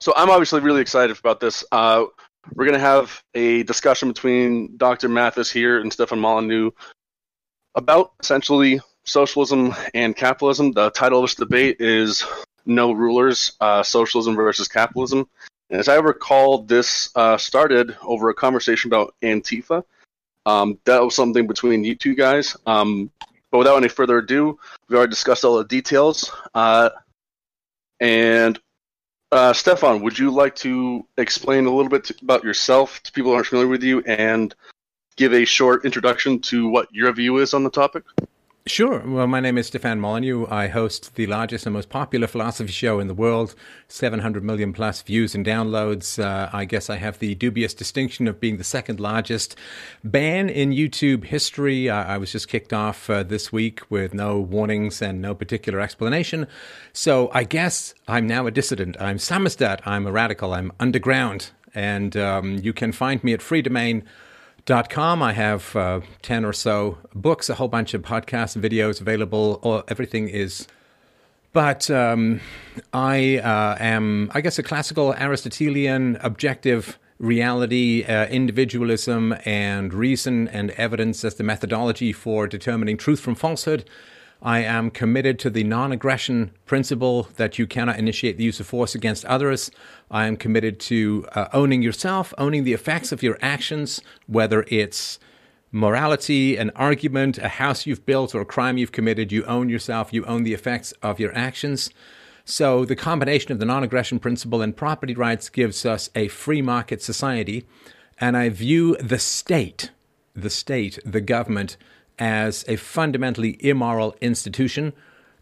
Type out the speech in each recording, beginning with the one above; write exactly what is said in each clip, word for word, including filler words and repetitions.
So I'm obviously really excited about this. Uh, we're going to have a discussion between Doctor Mathis here and Stefan Molyneux about essentially socialism and capitalism. The title of this debate is No Rulers, uh, Socialism versus Capitalism. And as I recall, this uh, started over a conversation about Antifa. Um, that was something between you two guys. Um, but without any further ado, we've already discussed all the details. Uh, and uh, Stefan, would you like to explain a little bit to, about yourself to people who aren't familiar with you and give a short introduction to what your view is on the topic? Sure. Well, my name is Stefan Molyneux. I host the largest and most popular philosophy show in the world, seven hundred million plus views and downloads. Uh, I guess I have the dubious distinction of being the second largest ban in YouTube history. Uh, I was just kicked off uh, this week with no warnings and no particular explanation. So I guess I'm now a dissident. I'm Samizdat. I'm a radical. I'm underground. And um, you can find me at free domain dot com. I have uh, ten or so books, a whole bunch of podcasts and videos available. All, everything is. But um, I uh, am, I guess, a classical Aristotelian objective reality, uh, individualism, and reason and evidence as the methodology for determining truth from falsehood. I am committed to the non-aggression principle that you cannot initiate the use of force against others. I am committed to uh, owning yourself, owning the effects of your actions, whether it's morality, an argument, a house you've built, or a crime you've committed. You own yourself. You own the effects of your actions. So the combination of the non-aggression principle and property rights gives us a free market society. And I view the state, the state, the government, as a fundamentally immoral institution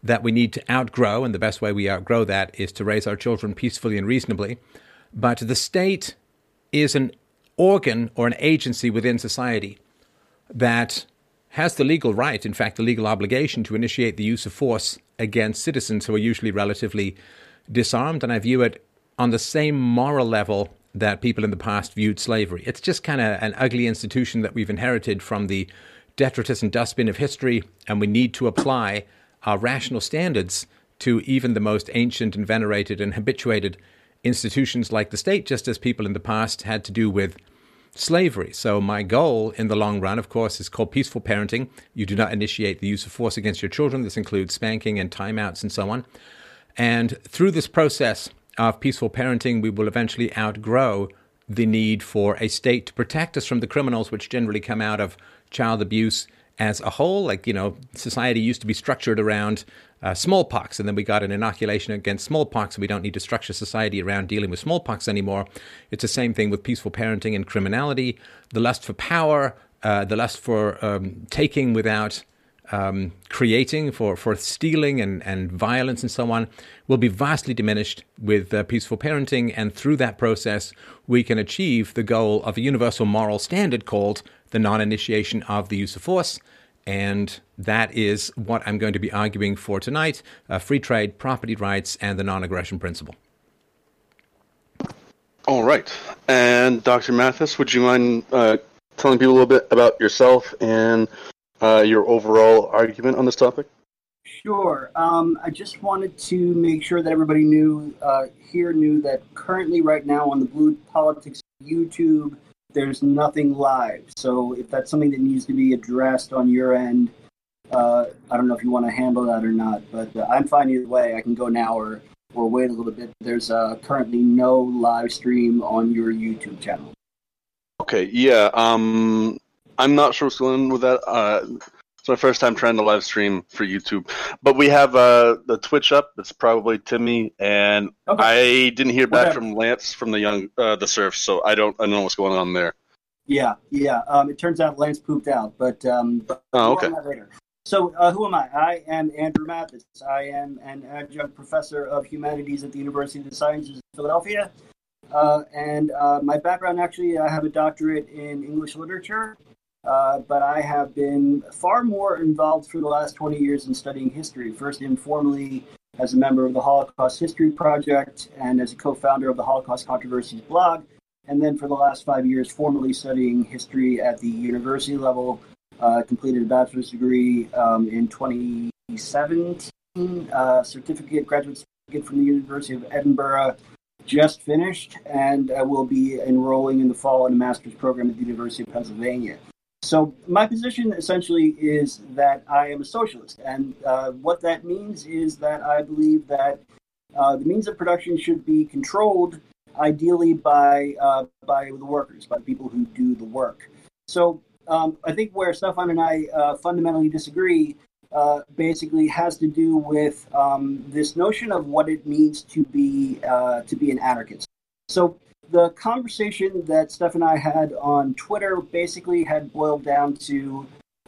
that we need to outgrow, and the best way we outgrow that is to raise our children peacefully and reasonably. But the state is an organ or an agency within society that has the legal right, in fact, the legal obligation to initiate the use of force against citizens who are usually relatively disarmed, and I view it on the same moral level that people in the past viewed slavery. It's just kind of an ugly institution that we've inherited from the detritus and dustbin of history, and we need to apply our rational standards to even the most ancient and venerated and habituated institutions like the state, just as people in the past had to do with slavery. So my goal in the long run, of course, is called peaceful parenting. You do not initiate the use of force against your children. This includes spanking and timeouts and so on. And through this process of peaceful parenting, we will eventually outgrow the need for a state to protect us from the criminals, which generally come out of child abuse as a whole. Like, you know, society used to be structured around uh, smallpox, and then we got an inoculation against smallpox, and we don't need to structure society around dealing with smallpox anymore. It's the same thing with peaceful parenting and criminality. The lust for power, uh, the lust for um, taking without um, creating, for, for stealing and, and violence and so on, will be vastly diminished with uh, peaceful parenting, and through that process, we can achieve the goal of a universal moral standard called the non-initiation of the use of force, and that is what I'm going to be arguing for tonight, uh, free trade, property rights, and the non-aggression principle. All right. And Doctor Mathis, would you mind uh, telling people a little bit about yourself and uh, your overall argument on this topic? Sure. Um, I just wanted to make sure that everybody knew uh, here knew that currently right now on the Blue Politics YouTube, there's nothing live. So if that's something that needs to be addressed on your end, uh, I don't know if you want to handle that or not, but uh, I'm fine either way. I can go now or, or wait a little bit. There's uh, currently no live stream on your YouTube channel. Okay, yeah. Um, I'm not sure what's going on with that. Uh, it's my first time trying to live stream for YouTube. But we have uh, the Twitch up. It's probably Timmy. And okay. I didn't hear back okay. from Lance from the young uh, the Surfs, so I don't I don't know what's going on there. Yeah, yeah. Um, it turns out Lance pooped out, but, um, but oh, okay. We'll later. So uh, who am I? I am Andrew Mathis. I am an adjunct professor of humanities at the University of the Sciences of Philadelphia. Uh, and uh, my background, actually, I have a doctorate in English literature. Uh, but I have been far more involved for the last twenty years in studying history, first informally as a member of the Holocaust History Project and as a co-founder of the Holocaust Controversies blog, and then for the last five years formally studying history at the university level. Uh, completed a bachelor's degree um, in twenty seventeen, uh, certificate, graduate certificate from the University of Edinburgh, just finished, and uh, will be enrolling in the fall in a master's program at the University of Pennsylvania. So my position essentially is that I am a socialist, and uh, what that means is that I believe that uh, the means of production should be controlled, ideally by uh, by the workers, by the people who do the work. So um, I think where Stefan and I uh, fundamentally disagree uh, basically has to do with um, this notion of what it means to be uh, to be an anarchist. So the conversation that Steph and I had on Twitter basically had boiled down to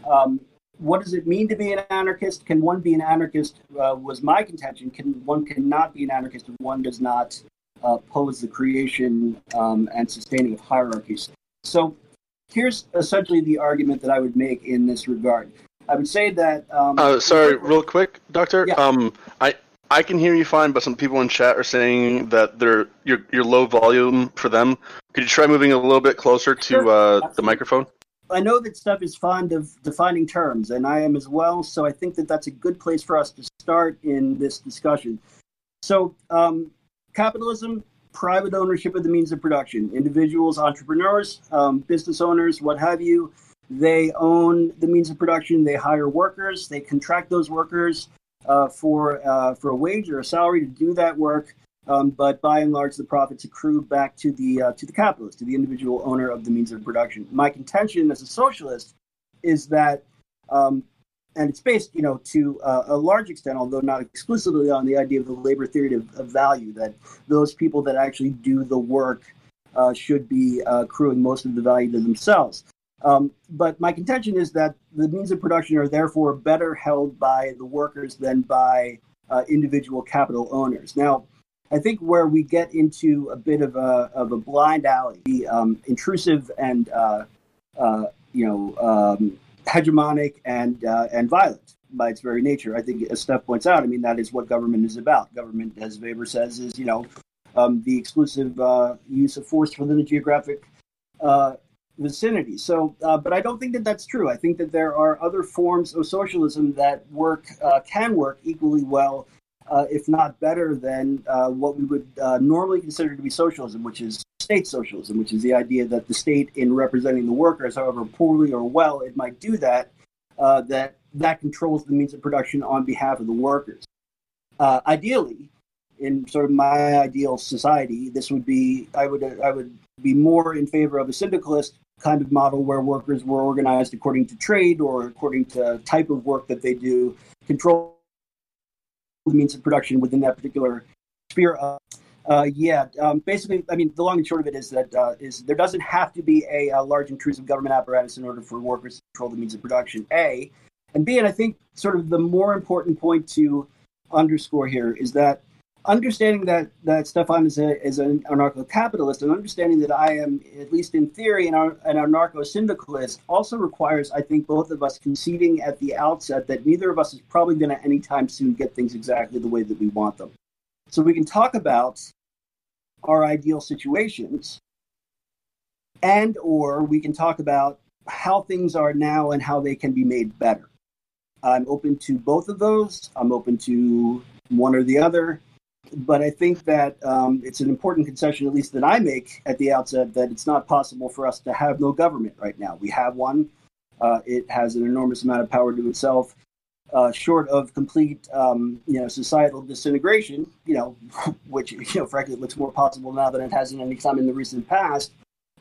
um, what does it mean to be an anarchist? Can one be an anarchist? Uh, was my contention. Can one cannot be an anarchist if one does not uh, oppose the creation um, and sustaining of hierarchies? So here's essentially the argument that I would make in this regard. I would say that. Um, uh, sorry, real quick, Doctor. Yeah. Um, I. I can hear you fine, but some people in chat are saying that they're you're, you're low volume for them. Could you try moving a little bit closer to uh, the microphone? I know that Steph is fond of defining terms, and I am as well, so I think that that's a good place for us to start in this discussion. So um, capitalism, private ownership of the means of production, individuals, entrepreneurs, um, business owners, what have you, they own the means of production, they hire workers, they contract those workers Uh, for uh, for a wage or a salary to do that work, um, but by and large the profits accrue back to the uh, to the capitalist, to the individual owner of the means of production. My contention as a socialist is that, um, and it's based, you know, to uh, a large extent, although not exclusively, on the idea of the labor theory of, of value, that those people that actually do the work uh, should be uh, accruing most of the value to themselves. Um, but my contention is that the means of production are therefore better held by the workers than by uh, individual capital owners. Now, I think where we get into a bit of a of a blind alley, the um, intrusive and uh, uh, you know um, hegemonic and uh, and violent by its very nature. I think, as Steph points out, I mean that is what government is about. Government, as Weber says, is you know um, the exclusive uh, use of force within a geographic Uh, vicinity. So, uh, but I don't think that that's true. I think that there are other forms of socialism that work, uh, can work equally well, uh, if not better than uh, what we would uh, normally consider to be socialism, which is state socialism, which is the idea that the state, in representing the workers, however poorly or well it might do that, uh, that that controls the means of production on behalf of the workers. Uh, ideally, in sort of my ideal society, this would be, I would, I would be more in favor of a syndicalist kind of model where workers were organized according to trade or according to type of work that they do, control the means of production within that particular sphere. Uh, uh, yeah, um, basically, I mean, the long and short of it is that uh, is there doesn't have to be a, a large intrusive government apparatus in order for workers to control the means of production, A. And B, and I think sort of the more important point to underscore here is that understanding that, that Stefan is, a, is an anarcho-capitalist and understanding that I am, at least in theory, an, an anarcho-syndicalist also requires, I think, both of us conceding at the outset that neither of us is probably going to anytime soon get things exactly the way that we want them. So we can talk about our ideal situations, and or we can talk about how things are now and how they can be made better. I'm open to both of those. I'm open to one or the other. But I think that um, it's an important concession, at least that I make at the outset, that it's not possible for us to have no government right now. We have one. Uh, it has an enormous amount of power to itself. Uh, short of complete, um, you know, societal disintegration, you know, which, you know, frankly, it looks more possible now than it has in any time in the recent past.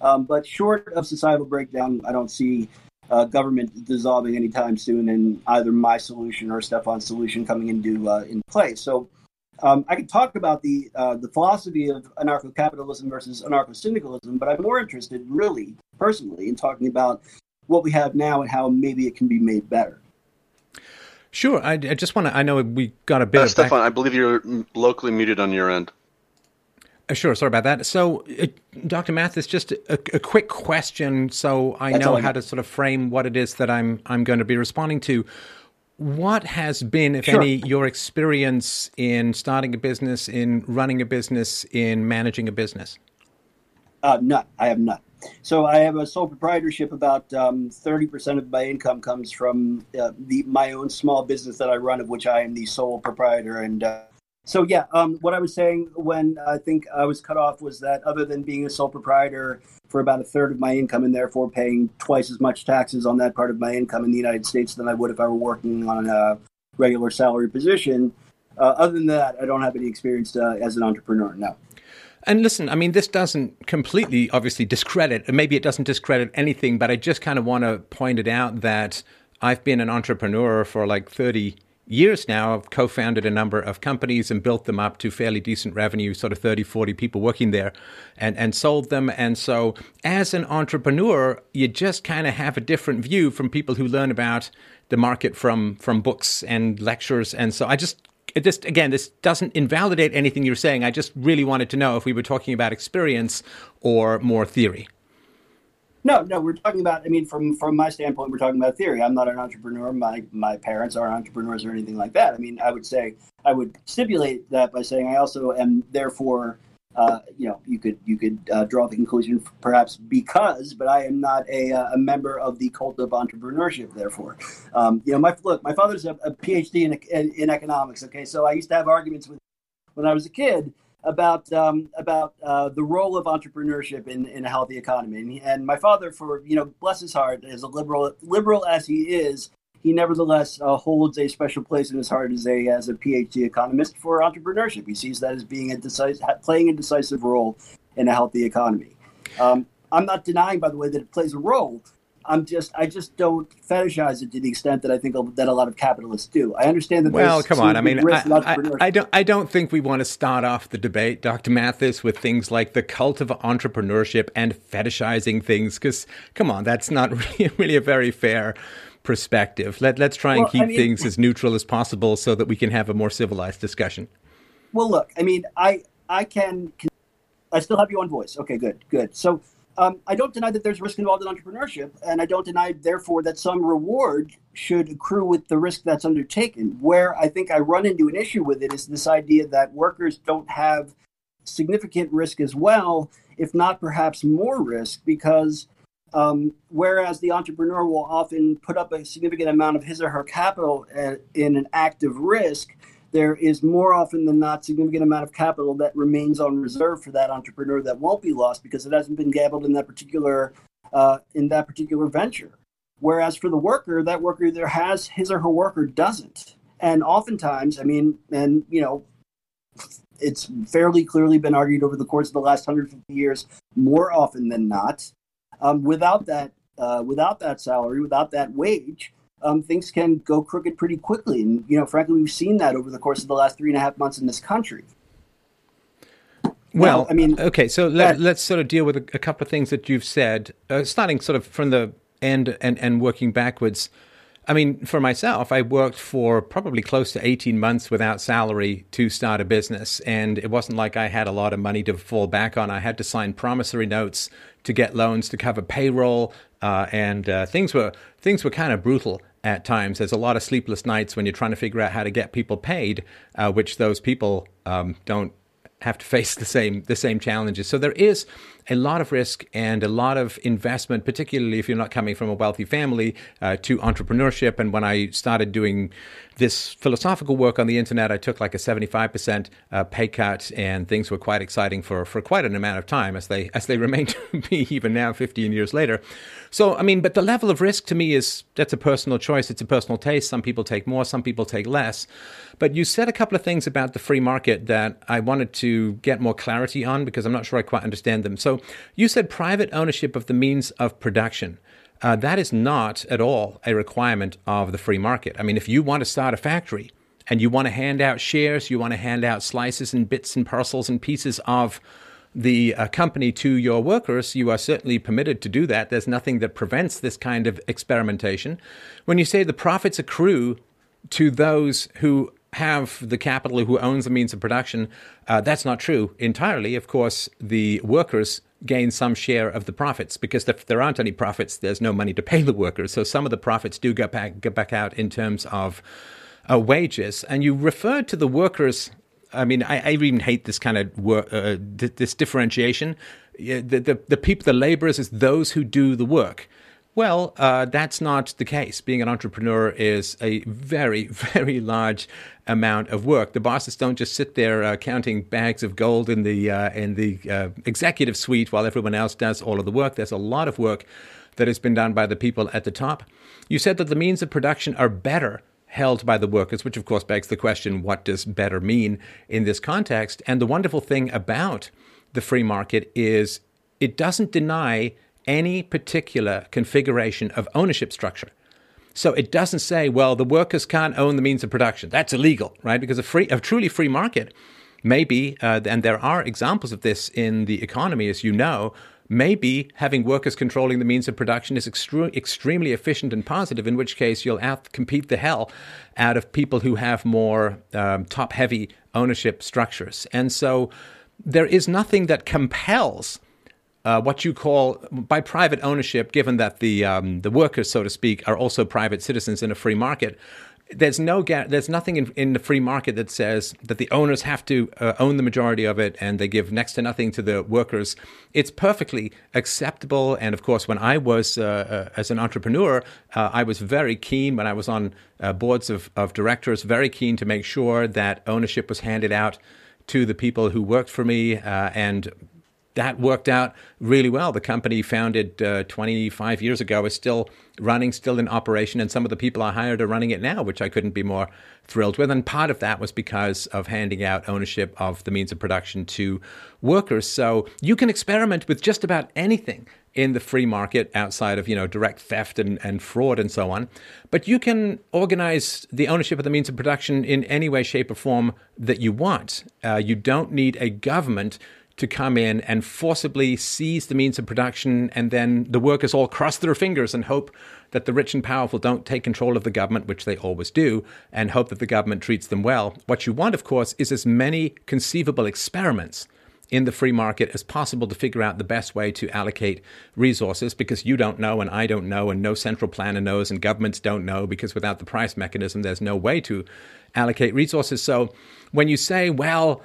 Um, but short of societal breakdown, I don't see uh, government dissolving anytime soon, and either my solution or Stefan's solution coming into uh, in play. So. Um, I could talk about the uh, the philosophy of anarcho-capitalism versus anarcho-syndicalism, but I'm more interested, really, personally, in talking about what we have now and how maybe it can be made better. Sure. I, I just want to – I know we got a bit uh, of – Stefan, back- I believe you're locally muted on your end. Uh, sure. Sorry about that. So, uh, Doctor Mathis, just a, a quick question so I That's know how to sort of frame what it is that I'm I'm going to be responding to. What has been, if sure. any, your experience in starting a business, in running a business, in managing a business? Uh, none. I have none. So I have a sole proprietorship. About um, thirty percent of my income comes from uh, the, my own small business that I run, of which I am the sole proprietor. And uh, So yeah, um, what I was saying when I think I was cut off was that other than being a sole proprietor for about a third of my income and therefore paying twice as much taxes on that part of my income in the United States than I would if I were working on a regular salary position, uh, other than that, I don't have any experience uh, as an entrepreneur, no. And listen, I mean, this doesn't completely, obviously, discredit, and maybe it doesn't discredit anything, but I just kind of want to point it out that I've been an entrepreneur for like thirty years now. I've co-founded a number of companies and built them up to fairly decent revenue, sort of thirty, forty people working there, and, and sold them. And so as an entrepreneur, you just kind of have a different view from people who learn about the market from from books and lectures. And so I just, it just again, this doesn't invalidate anything you're saying. I just really wanted to know if we were talking about experience or more theory. No, no, we're talking about, I mean, from, from my standpoint, we're talking about theory. I'm not an entrepreneur. My my parents aren't entrepreneurs or anything like that. I mean, I would say, I would stipulate that by saying I also am, therefore, uh, you know, you could you could uh, draw the conclusion perhaps because, but I am not a a member of the cult of entrepreneurship, therefore. Um, you know, my look, my father's a, a PhD in, in in economics, okay? So I used to have arguments with when I was a kid about um, about uh, the role of entrepreneurship in, in a healthy economy. And, and my father, for, you know, bless his heart, as a liberal liberal as he is, he nevertheless uh, holds a special place in his heart as a as a PhD economist for entrepreneurship. He sees that as being a decisive, playing a decisive role in a healthy economy. Um, I'm not denying, by the way, that it plays a role. I'm just, I just don't fetishize it to the extent that I think that a lot of capitalists do. I understand that. Well, come on. I mean, I, I, I don't, I don't think we want to start off the debate, Doctor Mathis, with things like the cult of entrepreneurship and fetishizing things. Because, come on, that's not really, really a very fair perspective. Let, let's try and well, keep I mean, things as neutral as possible so that we can have a more civilized discussion. Well, look, I mean, I, I can, I still have you on voice. Okay, good, good. So. Um, I don't deny that there's risk involved in entrepreneurship, and I don't deny, therefore, that some reward should accrue with the risk that's undertaken. Where I think I run into an issue with it is this idea that workers don't have significant risk as well, if not perhaps more risk, because um, whereas the entrepreneur will often put up a significant amount of his or her capital at, in an active risk, there is more often than not significant amount of capital that remains on reserve for that entrepreneur that won't be lost because it hasn't been gambled in that particular uh, in that particular venture. Whereas for the worker, that worker either has his or her work or doesn't. And oftentimes, I mean, and you know, it's fairly clearly been argued over the course of the last one hundred fifty years, more often than not, um, without that uh, without that salary, without that wage. Um, things can go crooked pretty quickly. And, you know, frankly, we've seen that over the course of the last three and a half months in this country. Well, well I mean, okay, so let, uh, let's sort of deal with a, a couple of things that you've said, uh, starting sort of from the end and, and working backwards. I mean, for myself, I worked for probably close to eighteen months without salary to start a business. And it wasn't like I had a lot of money to fall back on. I had to sign promissory notes to get loans to cover payroll. Uh, and uh, things were things were kind of brutal at times. There's a lot of sleepless nights when you're trying to figure out how to get people paid, uh, which those people um, don't have to face the same the same challenges. So there is a lot of risk and a lot of investment, particularly if you're not coming from a wealthy family, uh, to entrepreneurship. And when I started doing this philosophical work on the internet, I took like a seventy-five percent uh, pay cut, and things were quite exciting for, for quite an amount of time, as they as they remain to be even now, fifteen years later. So, I mean, but the level of risk to me is, that's a personal choice. It's a personal taste. Some people take more, some people take less. But you said a couple of things about the free market that I wanted to get more clarity on, because I'm not sure I quite understand them. So you said private ownership of the means of production. Uh, that is not at all a requirement of the free market. I mean, if you want to start a factory and you want to hand out shares, you want to hand out slices and bits and parcels and pieces of the uh, company to your workers, you are certainly permitted to do that. There's nothing that prevents this kind of experimentation. When you say the profits accrue to those who have the capital, who owns the means of production, uh, that's not true entirely. Of course, the workers gain some share of the profits, because if there aren't any profits, there's no money to pay the workers. So some of the profits do go back, go back out in terms of uh, wages. And you referred to the workers. I mean, I, I even hate this kind of work, uh, d- this differentiation. The, the, the people, the laborers, is those who do the work. Well, uh, that's not the case. Being an entrepreneur is a very, very large amount of work. The bosses don't just sit there uh, counting bags of gold in the uh, in the uh, executive suite while everyone else does all of the work. There's a lot of work that has been done by the people at the top. You said that the means of production are better held by the workers, which of course begs the question, what does better mean in this context? And the wonderful thing about the free market is it doesn't deny any particular configuration of ownership structure. So it doesn't say, well, the workers can't own the means of production. That's illegal, right? Because a free, a truly free market may be, uh, and there are examples of this in the economy, as you know, maybe having workers controlling the means of production is extre- extremely efficient and positive, in which case you'll out-compete the hell out of people who have more um, top-heavy ownership structures. And so there is nothing that compels Uh, what you call by private ownership, given that the um, the workers, so to speak, are also private citizens in a free market. There's no ga- there's nothing in, in the free market that says that the owners have to uh, own the majority of it and they give next to nothing to the workers. It's perfectly acceptable. And of course, when I was uh, uh, as an entrepreneur, uh, I was very keen when I was on uh, boards of, of directors, very keen to make sure that ownership was handed out to the people who worked for me, uh, and that worked out really well. The company founded uh, twenty-five years ago is still running, still in operation, and some of the people I hired are running it now, which I couldn't be more thrilled with. And part of that was because of handing out ownership of the means of production to workers. So you can experiment with just about anything in the free market outside of, you know, direct theft and, and fraud and so on. But you can organize the ownership of the means of production in any way, shape, or form that you want. Uh, you don't need a government to come in and forcibly seize the means of production, and then the workers all cross their fingers and hope that the rich and powerful don't take control of the government, which they always do, and hope that the government treats them well. What you want, of course, is as many conceivable experiments in the free market as possible to figure out the best way to allocate resources, because you don't know and I don't know and no central planner knows and governments don't know, because without the price mechanism, there's no way to allocate resources. So when you say, well,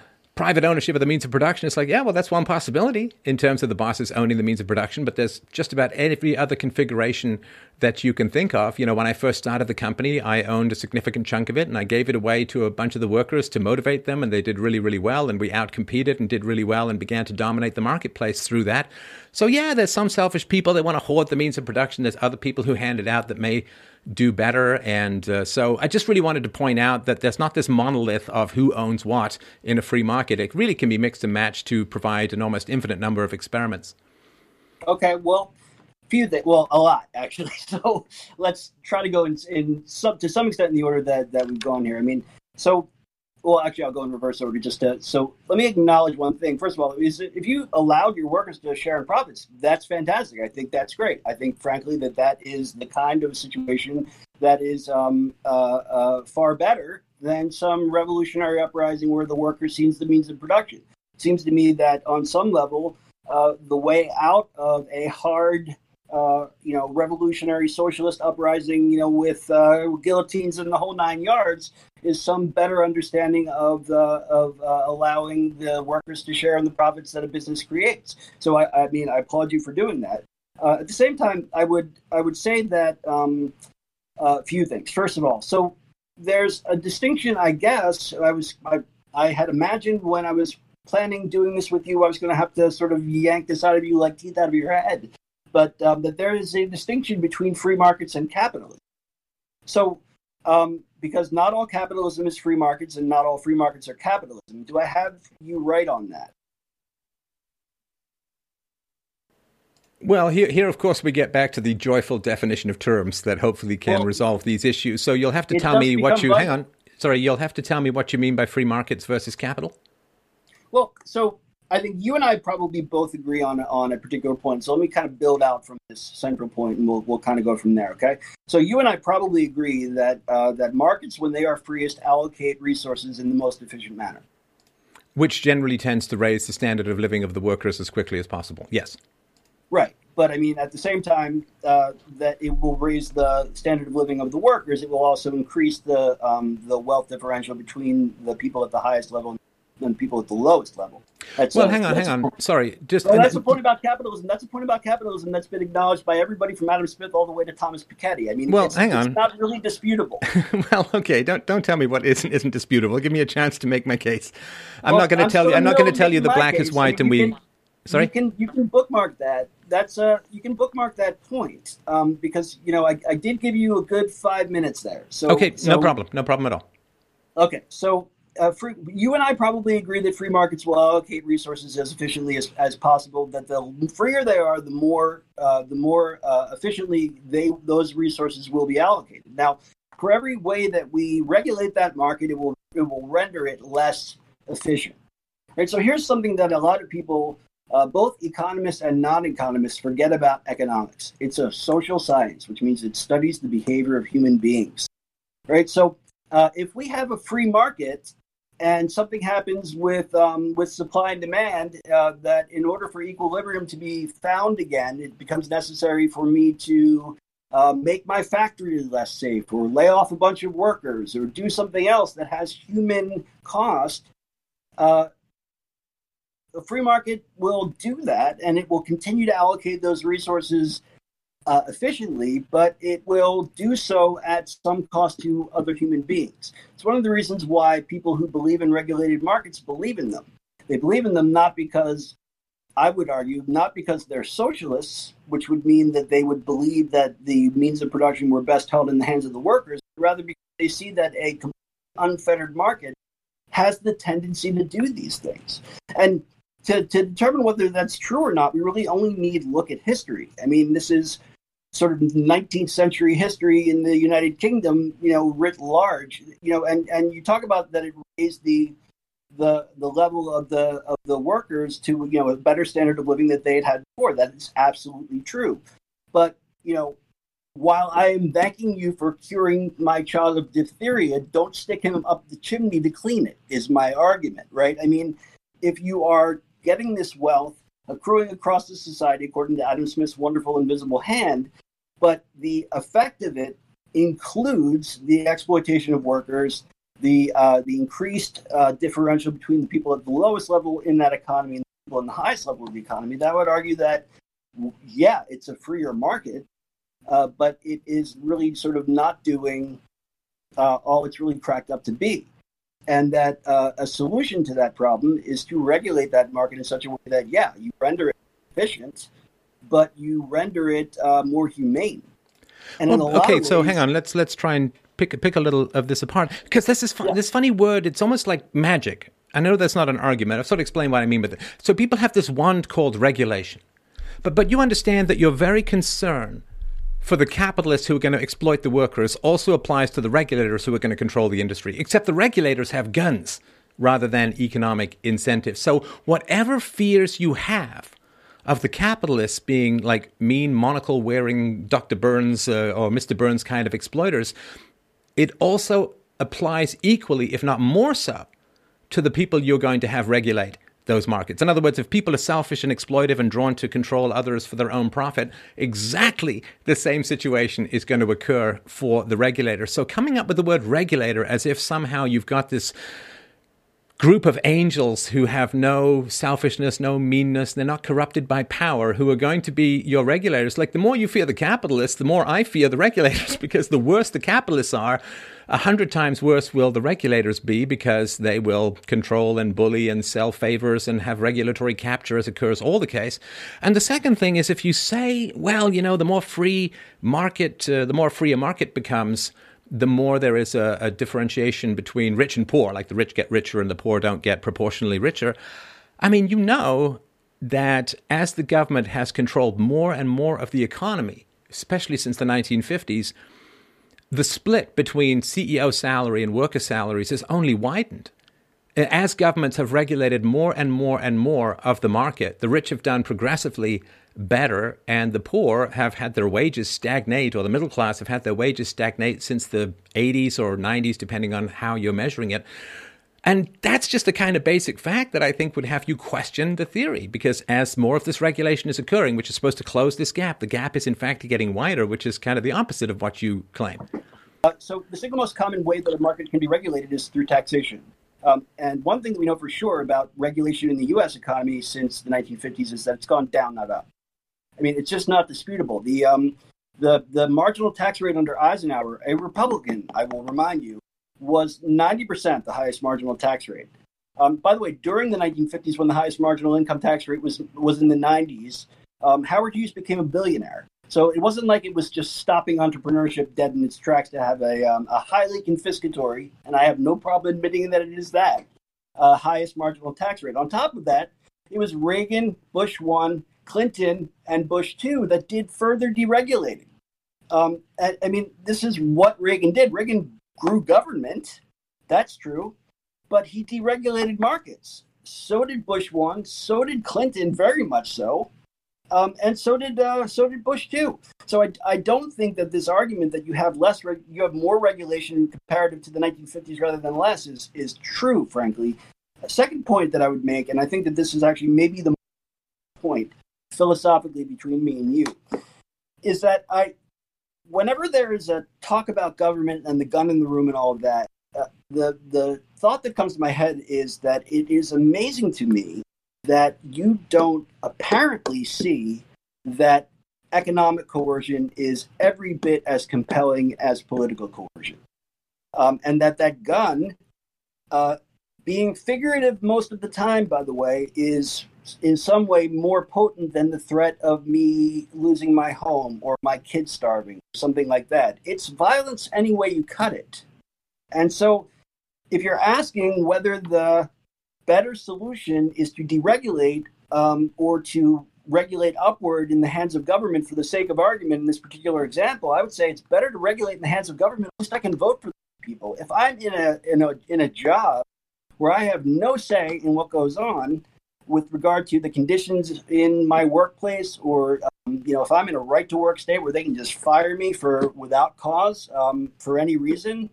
private ownership of the means of production, it's like, yeah, well, that's one possibility in terms of the bosses owning the means of production, but there's just about every other configuration that you can think of. You know, when I first started the company, I owned a significant chunk of it, and I gave it away to a bunch of the workers to motivate them, and they did really, really well, and we outcompeted and did really well and began to dominate the marketplace through that. So, yeah, there's some selfish people that want to hoard the means of production. There's other people who hand it out that may do better. And uh, so I just really wanted to point out that there's not this monolith of who owns what in a free market. It really can be mixed and matched to provide an almost infinite number of experiments. Okay, well, few that well, a lot, actually. So let's try to go in, in sub, to some extent in the order that, that we've gone here. I mean, so, well, actually, I'll go in reverse order just to, so let me acknowledge one thing. First of all, is if you allowed your workers to share in profits, that's fantastic. I think that's great. I think, frankly, that that is the kind of situation that is um, uh, uh, far better than some revolutionary uprising where the worker sees the means of production. It seems to me that on some level, uh, the way out of a hard, uh, you know, revolutionary socialist uprising, you know, with uh, guillotines and the whole nine yards, is some better understanding of the, of uh, allowing the workers to share in the profits that a business creates. So I, I mean, I applaud you for doing that. Uh, at the same time, I would I would say that a um, uh, few things. First of all, so there's a distinction, I guess. I was I, I had imagined when I was planning doing this with you, I was going to have to sort of yank this out of you like teeth out of your head. But um, that there is a distinction between free markets and capitalism. So. Um, because not all capitalism is free markets and not all free markets are capitalism. Do I have you right on that? Well, here, here, of course, we get back to the joyful definition of terms that hopefully can well, resolve these issues. So you'll have to tell me what you, right. hang on, sorry, you'll have to tell me what you mean by free markets versus capital. Well, so I think you and I probably both agree on, on a particular point. So let me kind of build out from this central point, and we'll we'll kind of go from there, okay? So you and I probably agree that uh, that markets, when they are freest, allocate resources in the most efficient manner. Which generally tends to raise the standard of living of the workers as quickly as possible, yes. Right. But, I mean, at the same time, uh, that it will raise the standard of living of the workers, it will also increase the um, the wealth differential between the people at the highest level and than people at the lowest level. That's well, a, hang on, hang on. Sorry. Just well, that's the point about capitalism. That's the point about capitalism that's been acknowledged by everybody from Adam Smith all the way to Thomas Piketty. I mean, well, it's, hang it's on. not really disputable. well, okay. Don't don't tell me what isn't isn't disputable. Give me a chance to make my case. I'm well, not going to tell you. I'm not going to tell you the black case. is white you and can, we. Sorry. You can you can bookmark that. That's uh you can bookmark that point um, because you know I, I did give you a good five minutes there. So okay, so, no problem. No problem at all. Okay, so. Uh, free, you and I probably agree that free markets will allocate resources as efficiently as, as possible. That the freer they are, the more uh, the more uh, efficiently they those resources will be allocated. Now, for every way that we regulate that market, it will it will render it less efficient. Right. So here's something that a lot of people, uh, both economists and non-economists, forget about economics. It's a social science, which means it studies the behavior of human beings. Right. So uh, if we have a free market. And something happens with um, with supply and demand uh, that in order for equilibrium to be found again, it becomes necessary for me to uh, make my factory less safe or lay off a bunch of workers or do something else that has human cost. Uh, the free market will do that, and it will continue to allocate those resources Uh, efficiently, but it will do so at some cost to other human beings. It's one of the reasons why people who believe in regulated markets believe in them. They believe in them not because, I would argue, not because they're socialists, which would mean that they would believe that the means of production were best held in the hands of the workers, but rather because they see that a completely unfettered market has the tendency to do these things. And to, to determine whether that's true or not, we really only need look at history. I mean, this is sort of nineteenth century history in the United Kingdom, you know, writ large, you know, and, and you talk about that it raised the the the level of the of the workers to, you know, a better standard of living that they had had before. That is absolutely true. But, you know, while I am thanking you for curing my child of diphtheria, don't stick him up the chimney to clean it, is my argument, right? I mean, if you are getting this wealth accruing across the society according to Adam Smith's wonderful invisible hand, but the effect of it includes the exploitation of workers, the uh, the increased uh, differential between the people at the lowest level in that economy and the people in the highest level of the economy. That would argue that, yeah, it's a freer market, uh, but it is really sort of not doing uh, all it's really cracked up to be. And that uh, a solution to that problem is to regulate that market in such a way that, yeah, you render it efficient, but you render it uh, more humane. And well, in a lot okay, of ways, so hang on. Let's let's try and pick pick a little of this apart because this is fu- yeah. this funny word. It's almost like magic. I know that's not an argument. I've sort of explained what I mean by that. So people have this wand called regulation, but but you understand that your very concern for the capitalists who are going to exploit the workers also applies to the regulators who are going to control the industry, except the regulators have guns rather than economic incentives. So whatever fears you have of the capitalists being like mean monocle-wearing Doctor Burns uh, or Mister Burns kind of exploiters, it also applies equally, if not more so, to the people you're going to have regulate those markets. In other words, if people are selfish and exploitive and drawn to control others for their own profit, exactly the same situation is going to occur for the regulator. So coming up with the word regulator as if somehow you've got this group of angels who have no selfishness, no meanness, they're not corrupted by power, who are going to be your regulators. Like, the more you fear the capitalists, the more I fear the regulators, because the worse the capitalists are, a hundred times worse will the regulators be, because they will control and bully and sell favors and have regulatory capture, as occurs all the case. And the second thing is, if you say, well, you know, the more free market, uh, the more free a market becomes, the more there is a, a differentiation between rich and poor, like the rich get richer and the poor don't get proportionally richer. I mean, you know that as the government has controlled more and more of the economy, especially since the nineteen fifties, the split between C E O salary and worker salaries has only widened. As governments have regulated more and more and more of the market, the rich have done progressively better, and the poor have had their wages stagnate, or the middle class have had their wages stagnate since the eighties or nineties, depending on how you're measuring it. And that's just the kind of basic fact that I think would have you question the theory, because as more of this regulation is occurring, which is supposed to close this gap, the gap is in fact getting wider, which is kind of the opposite of what you claim. Uh, so the single most common way that a market can be regulated is through taxation. Um, and one thing we know for sure about regulation in the U S economy since the nineteen fifties is that it's gone down, not up. I mean, it's just not disputable. The um, the the marginal tax rate under Eisenhower, a Republican, I will remind you, was ninety percent the highest marginal tax rate. Um, by the way, during the nineteen fifties, when the highest marginal income tax rate was was in the nineties, um, Howard Hughes became a billionaire. So it wasn't like it was just stopping entrepreneurship dead in its tracks to have a, um, a highly confiscatory, and I have no problem admitting that it is that, uh, highest marginal tax rate. On top of that, it was Reagan, Bush one, Clinton, and Bush two that did further deregulating. Um, I, I mean, this is what Reagan did. Reagan grew government, that's true, but he deregulated markets. So did Bush one, so did Clinton, very much so. Um, and so did uh, so did Bush too. So I, I don't think that this argument that you have less reg- you have more regulation comparative to the nineteen fifties rather than less is is true, frankly. A second point that I would make, and I think that this is actually maybe the point philosophically between me and you, is that I, whenever there is a talk about government and the gun in the room and all of that, uh, the the thought that comes to my head is that it is amazing to me that you don't apparently see that economic coercion is every bit as compelling as political coercion. Um, and that that gun, uh, being figurative most of the time, by the way, is in some way more potent than the threat of me losing my home or my kids starving, something like that. It's violence any way you cut it. And so if you're asking whether the better solution is to deregulate um, or to regulate upward in the hands of government for the sake of argument in this particular example, I would say it's better to regulate in the hands of government. At least I can vote for people. If I'm in a, in a in a job where I have no say in what goes on with regard to the conditions in my workplace, or um, you know, if I'm in a right-to-work state where they can just fire me for without cause um, for any reason,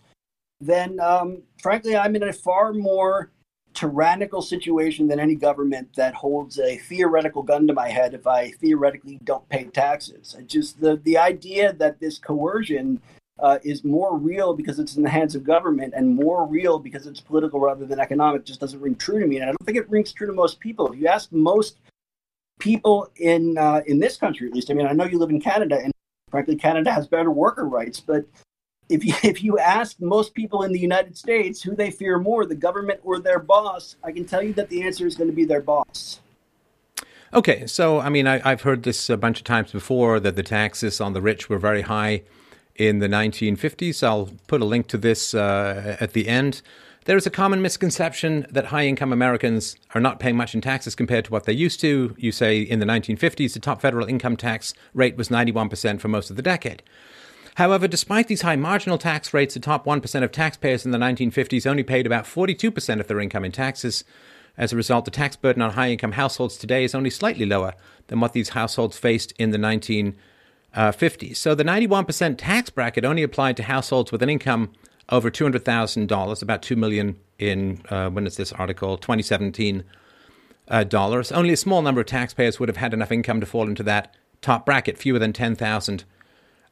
then um, frankly, I'm in a far more tyrannical situation than any government that holds a theoretical gun to my head if I theoretically don't pay taxes. Just the, the idea that this coercion uh, is more real because it's in the hands of government and more real because it's political rather than economic just doesn't ring true to me. And I don't think it rings true to most people. If you ask most people in uh, in this country, at least, I mean, I know you live in Canada, and frankly, Canada has better worker rights, but If you, if you ask most people in the United States who they fear more, the government or their boss, I can tell you that the answer is going to be their boss. Okay. So, I mean, I, I've heard this a bunch of times before, that the taxes on the rich were very high in the nineteen fifties. I'll put a link to this uh, at the end. There is a common misconception that high-income Americans are not paying much in taxes compared to what they used to. You say in the nineteen fifties, the top federal income tax rate was ninety-one percent for most of the decade. However, despite these high marginal tax rates, the top one percent of taxpayers in the nineteen fifties only paid about forty-two percent of their income in taxes. As a result, the tax burden on high-income households today is only slightly lower than what these households faced in the nineteen fifties. So the ninety-one percent tax bracket only applied to households with an income over two hundred thousand dollars, about two million dollars in, uh, when is this article, twenty seventeen uh, dollars. Only a small number of taxpayers would have had enough income to fall into that top bracket, fewer than ten thousand dollars.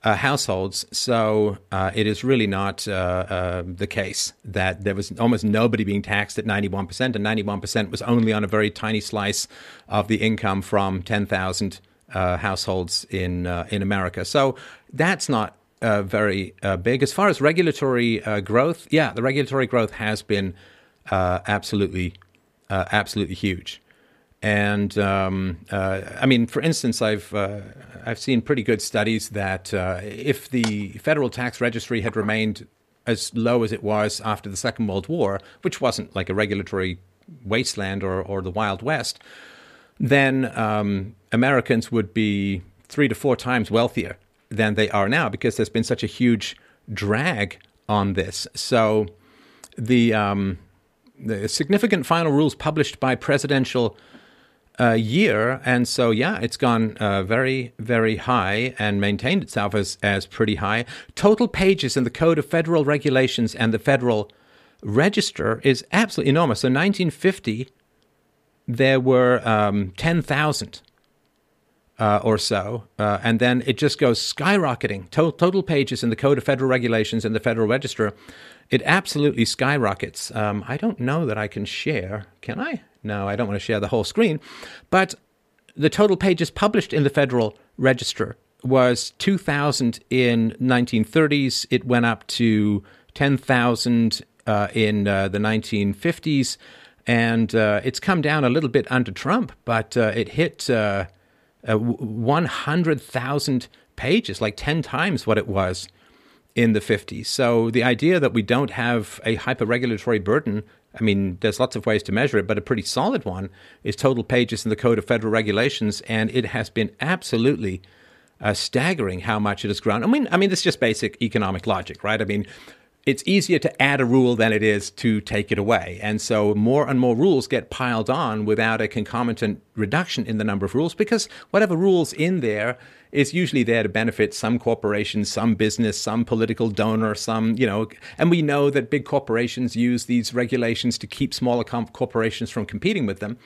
Uh, households. So uh, it is really not uh, uh, the case that there was almost nobody being taxed at ninety-one percent, and ninety-one percent was only on a very tiny slice of the income from ten thousand uh, households in uh, in America. So that's not uh, very uh, big. As far as regulatory uh, growth, yeah, the regulatory growth has been uh, absolutely, uh, absolutely huge. And um, uh, I mean, for instance, I've uh, I've seen pretty good studies that uh, if the federal tax registry had remained as low as it was after the Second World War, which wasn't like a regulatory wasteland or, or the Wild West, then um, Americans would be three to four times wealthier than they are now, because there's been such a huge drag on this. So the um, the significant final rules published by presidential Uh, year. And so, yeah, it's gone uh, very, very high and maintained itself as, as pretty high. Total pages in the Code of Federal Regulations and the Federal Register is absolutely enormous. So nineteen fifty, there were um, ten thousand uh, or so, uh, and then it just goes skyrocketing. To- total pages in the Code of Federal Regulations in the Federal Register, it absolutely skyrockets. Um, I don't know that I can share. Can I? No, I don't want to share the whole screen. But the total pages published in the Federal Register was two thousand in nineteen thirties. It went up to ten thousand uh, in uh, the nineteen fifties. And uh, it's come down a little bit under Trump, but uh, it hit uh, uh, one hundred thousand pages, like ten times what it was in the fifties. So the idea that we don't have a hyper-regulatory burden, I mean, there's lots of ways to measure it, but a pretty solid one is total pages in the Code of Federal Regulations, and it has been absolutely uh, staggering how much it has grown. I mean, I mean, this is just basic economic logic, right? I mean, it's easier to add a rule than it is to take it away. And so more and more rules get piled on without a concomitant reduction in the number of rules, because whatever rule's in there is usually there to benefit some corporation, some business, some political donor, some, you know, and we know that big corporations use these regulations to keep smaller comp- corporations from competing with them.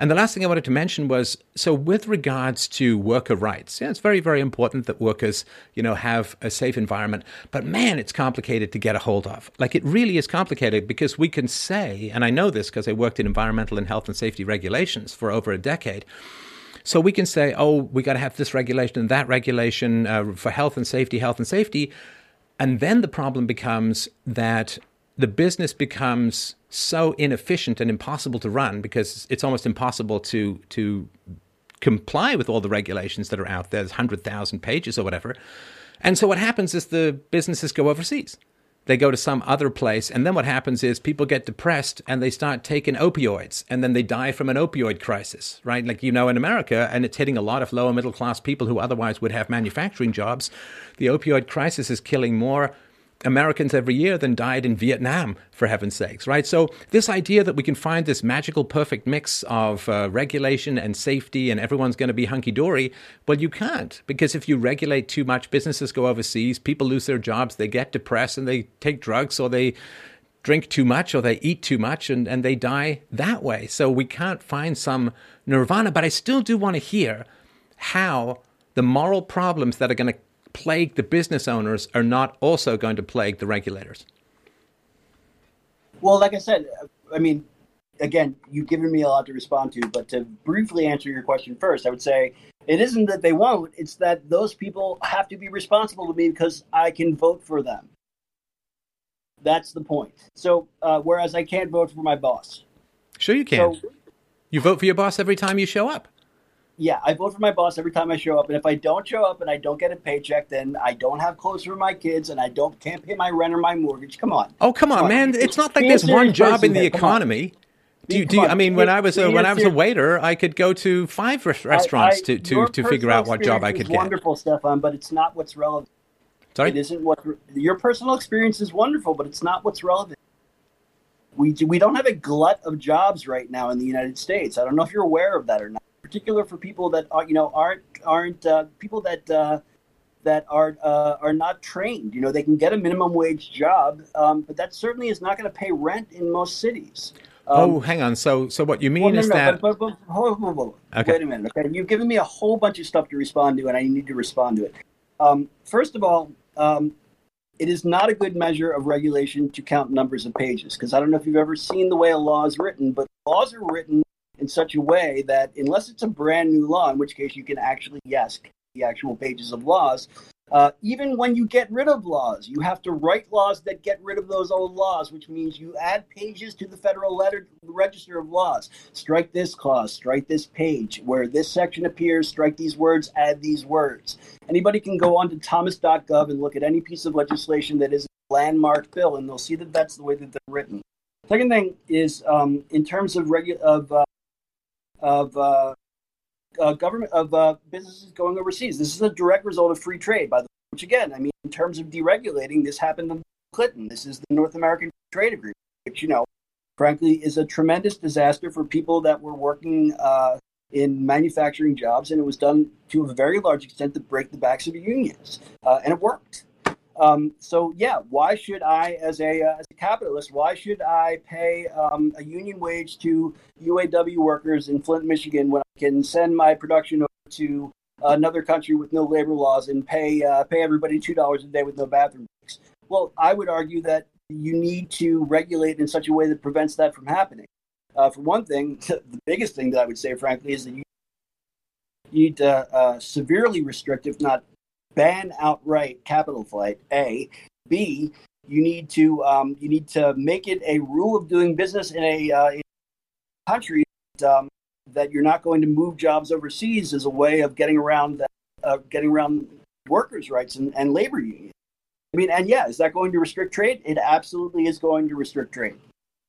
And the last thing I wanted to mention was, so with regards to worker rights, yeah, it's very, very important that workers, you know, have a safe environment. But man, it's complicated to get a hold of. Like, it really is complicated, because we can say, and I know this because I worked in environmental and health and safety regulations for over a decade. So we can say, oh, we got to have this regulation and that regulation uh, for health and safety, health and safety. And then the problem becomes that the business becomes so inefficient and impossible to run, because it's almost impossible to to comply with all the regulations that are out there. There's one hundred thousand pages or whatever. And so what happens is the businesses go overseas. They go to some other place, and then what happens is people get depressed and they start taking opioids, and then they die from an opioid crisis, right? Like, you know, in America, and it's hitting a lot of lower middle class people who otherwise would have manufacturing jobs. The opioid crisis is killing more Americans every year than died in Vietnam, for heaven's sakes, right? So this idea that we can find this magical perfect mix of uh, regulation and safety and everyone's going to be hunky-dory, well, you can't, because if you regulate too much, businesses go overseas, people lose their jobs, they get depressed and they take drugs, or they drink too much, or they eat too much, and, and they die that way. So we can't find some nirvana, but I still do want to hear how the moral problems that are going to plague the business owners are not also going to plague the regulators. Well, like I said, I mean, again, you've given me a lot to respond to, but to briefly answer your question first, I would say it isn't that they won't, it's that those people have to be responsible to me because I can vote for them. That's the point. So, uh, whereas I can't vote for my boss. Sure you can. So, you vote for your boss every time you show up. Yeah, I vote for my boss every time I show up, and if I don't show up and I don't get a paycheck, then I don't have clothes for my kids, and I don't can't pay my rent or my mortgage. Come on. Oh, come on, come man! On. It's not like there's one job in the economy. Do you? Do you, I mean, when I was a, when I was a waiter, I could go to five restaurants I, I, to, to, to figure out what job I could get. Wonderful, Stefan, but it's not what's relevant. Sorry, it isn't what your personal experience is wonderful, but it's not what's relevant. We do, we don't have a glut of jobs right now in the United States. I don't know if you're aware of that or not. Particular for people that are, you know, aren't aren't uh, people that uh, that are uh, are not trained. You know, they can get a minimum wage job, um, but that certainly is not going to pay rent in most cities. Um, oh, hang on. So, so what you mean well, no, is no, that? But, but, but, hold, hold, hold, hold. Okay. Wait a minute. Okay, you've given me a whole bunch of stuff to respond to, and I need to respond to it. Um, first of all, um, it is not a good measure of regulation to count numbers of pages, because I don't know if you've ever seen the way a law is written, but laws are written in such a way that unless it's a brand new law, in which case you can actually, yes, the actual pages of laws, uh, even when you get rid of laws, you have to write laws that get rid of those old laws, which means you add pages to the Federal letter, Register of Laws. Strike this clause, strike this page. Where this section appears, strike these words, add these words. Anybody can go on to thomas dot gov and look at any piece of legislation that is a landmark bill, and they'll see that that's the way that they're written. Second thing is, um, in terms of regu- of uh, of uh, uh, government of uh, businesses going overseas. This is a direct result of free trade, by the way, which again, I mean, in terms of deregulating, this happened under Clinton. This is the North American Trade Agreement, which, you know, frankly, is a tremendous disaster for people that were working uh, in manufacturing jobs, and it was done to a very large extent to break the backs of the unions, uh, and it worked. Um, so, yeah, why should I, as a uh, as a capitalist, why should I pay um, a union wage to U A W workers in Flint, Michigan, when I can send my production over to another country with no labor laws and pay uh, pay everybody two dollars a day with no bathroom breaks. Well, I would argue that you need to regulate in such a way that prevents that from happening. Uh, for one thing, the biggest thing that I would say, frankly, is that you need to uh, uh, severely restrict, if not ban outright, capital flight, A. B, you need to um, you need to make it a rule of doing business in a, uh, in a country that, um, that you're not going to move jobs overseas as a way of getting around that, uh, getting around workers' rights and, and labor unions. I mean, and yeah, is that going to restrict trade? It absolutely is going to restrict trade.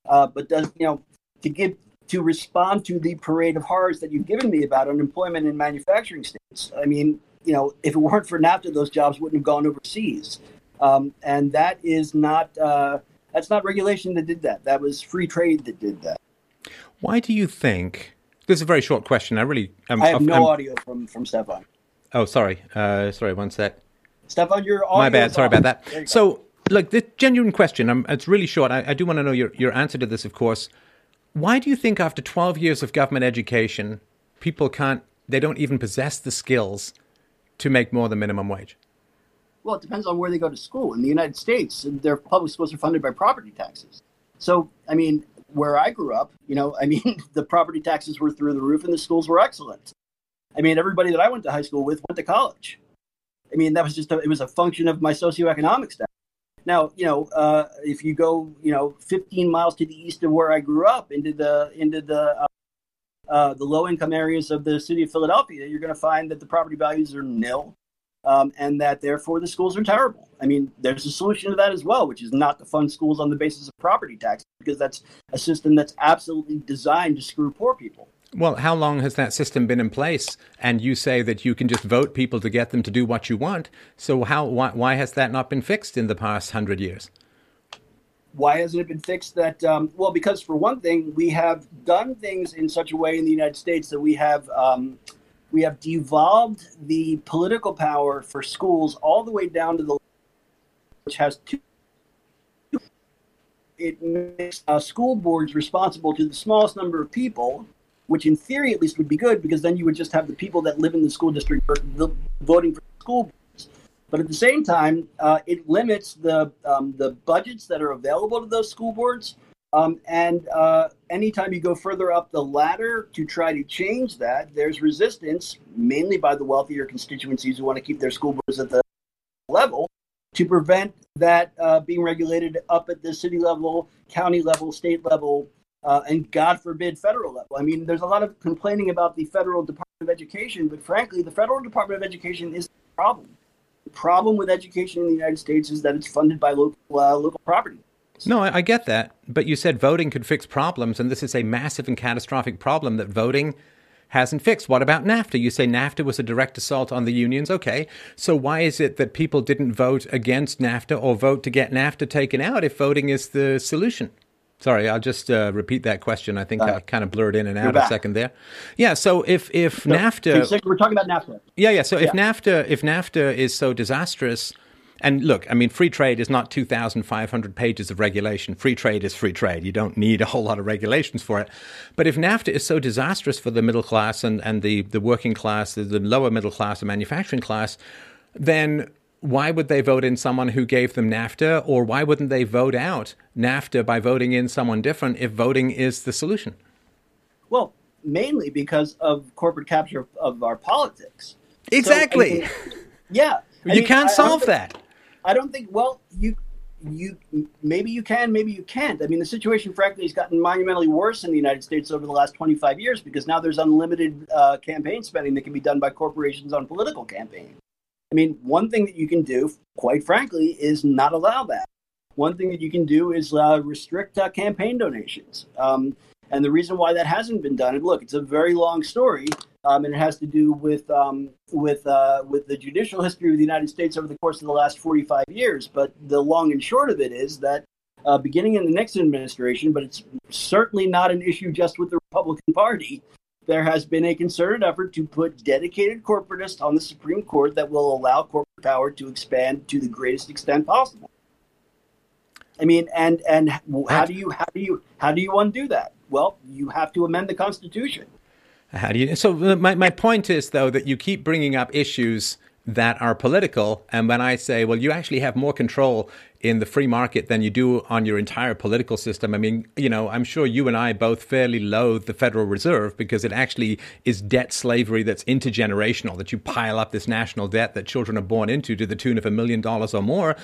Uh, but does you know to give to respond to the parade of horrors that you've given me about unemployment in manufacturing states? I mean, you know, if it weren't for NAFTA, those jobs wouldn't have gone overseas. Um, and that is not uh, that's not regulation that did that. That was free trade that did that. Why do you think? This is a very short question. I really um, I have no I'm, audio from from Stefan. Oh, sorry, uh, sorry. One sec. Stefan, your audio. My bad. Sorry about that. So, look, this genuine question. I'm, it's really short. I, I do want to know your your answer to this, of course. Why do you think after twelve years of government education, people can't? They don't even possess the skills to make more than minimum wage. Well, it depends on where they go to school. In the United States, their public schools are funded by property taxes. So, I mean, where I grew up, you know, I mean, the property taxes were through the roof and the schools were excellent. I mean, everybody that I went to high school with went to college. I mean, that was just, a, it was a function of my socioeconomic status. Now, you know, uh, if you go, you know, fifteen miles to the east of where I grew up into the, into the, uh, uh, the low income areas of the city of Philadelphia, you're going to find that the property values are nil. Um, and that, therefore, the schools are terrible. I mean, there's a solution to that as well, which is not to fund schools on the basis of property tax, because that's a system that's absolutely designed to screw poor people. Well, how long has that system been in place? And you say that you can just vote people to get them to do what you want. So how why, why has that not been fixed in the past hundred years? Why hasn't it been fixed? That um, well, because for one thing, we have done things in such a way in the United States that we have... Um, We have devolved the political power for schools all the way down to the, which has two. It makes uh, school boards responsible to the smallest number of people, which in theory at least would be good, because then you would just have the people that live in the school district voting for school boards. But at the same time, uh, it limits the um, the budgets that are available to those school boards. Um, and uh, anytime you go further up the ladder to try to change that, there's resistance, mainly by the wealthier constituencies who want to keep their school boards at the level, to prevent that uh, being regulated up at the city level, county level, state level, uh, and God forbid, federal level. I mean, there's a lot of complaining about the federal Department of Education, but frankly, the federal Department of Education is the problem. The problem with education in the United States is that it's funded by local uh, local property. No, I, I get that. But you said voting could fix problems, and this is a massive and catastrophic problem that voting hasn't fixed. What about NAFTA? You say NAFTA was a direct assault on the unions. Okay, so why is it that people didn't vote against NAFTA or vote to get NAFTA taken out if voting is the solution? Sorry, I'll just uh, repeat that question. I think uh, I kind of blurred in and out a second there. Yeah, so if, if no, NAFTA... We're talking about NAFTA. Yeah, yeah, so yeah. If NAFTA, if NAFTA is so disastrous... And look, I mean, free trade is not two thousand five hundred pages of regulation. Free trade is free trade. You don't need a whole lot of regulations for it. But if NAFTA is so disastrous for the middle class and, and the, the working class, the, the lower middle class, the manufacturing class, then why would they vote in someone who gave them NAFTA? Or why wouldn't they vote out NAFTA by voting in someone different if voting is the solution? Well, mainly because of corporate capture of our politics. Exactly. So, I mean, yeah. I you mean, can't I, solve I that. I don't think, well, you, you, maybe you can, maybe you can't. I mean, the situation, frankly, has gotten monumentally worse in the United States over the last twenty-five years because now there's unlimited uh, campaign spending that can be done by corporations on political campaigns. I mean, one thing that you can do, quite frankly, is not allow that. One thing that you can do is uh, restrict uh, campaign donations. Um, and the reason why that hasn't been done, and look, it's a very long story. Um, and it has to do with um, with uh, with the judicial history of the United States over the course of the last forty-five years. But the long and short of it is that uh, beginning in the Nixon administration, but it's certainly not an issue just with the Republican Party, there has been a concerted effort to put dedicated corporatists on the Supreme Court that will allow corporate power to expand to the greatest extent possible. I mean, and and how do you how do you how do you undo that? Well, you have to amend the Constitution. How do you? So my, my point is, though, that you keep bringing up issues that are political. And when I say, well, you actually have more control in the free market than you do on your entire political system. I mean, you know, I'm sure you and I both fairly loathe the Federal Reserve because it actually is debt slavery that's intergenerational, that you pile up this national debt that children are born into to the tune of a million dollars or more.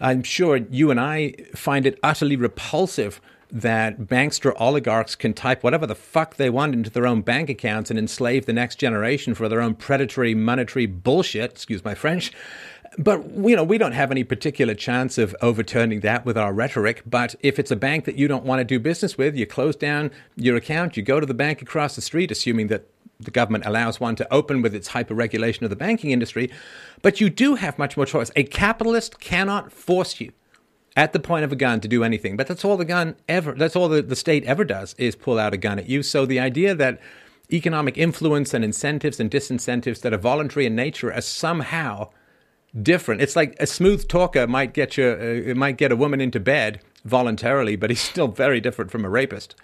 I'm sure you and I find it utterly repulsive that bankster oligarchs can type whatever the fuck they want into their own bank accounts and enslave the next generation for their own predatory monetary bullshit, excuse my French. But, you know, we don't have any particular chance of overturning that with our rhetoric. But if it's a bank that you don't want to do business with, you close down your account, you go to the bank across the street, assuming that the government allows one to open with its hyper-regulation of the banking industry. But you do have much more choice. A capitalist cannot force you at the point of a gun to do anything. But that's all the gun ever, that's all the, the state ever does is pull out a gun at you. So the idea that economic influence and incentives and disincentives that are voluntary in nature are somehow different. It's like a smooth talker might get you, uh, might get a woman into bed voluntarily, but he's still very different from a rapist.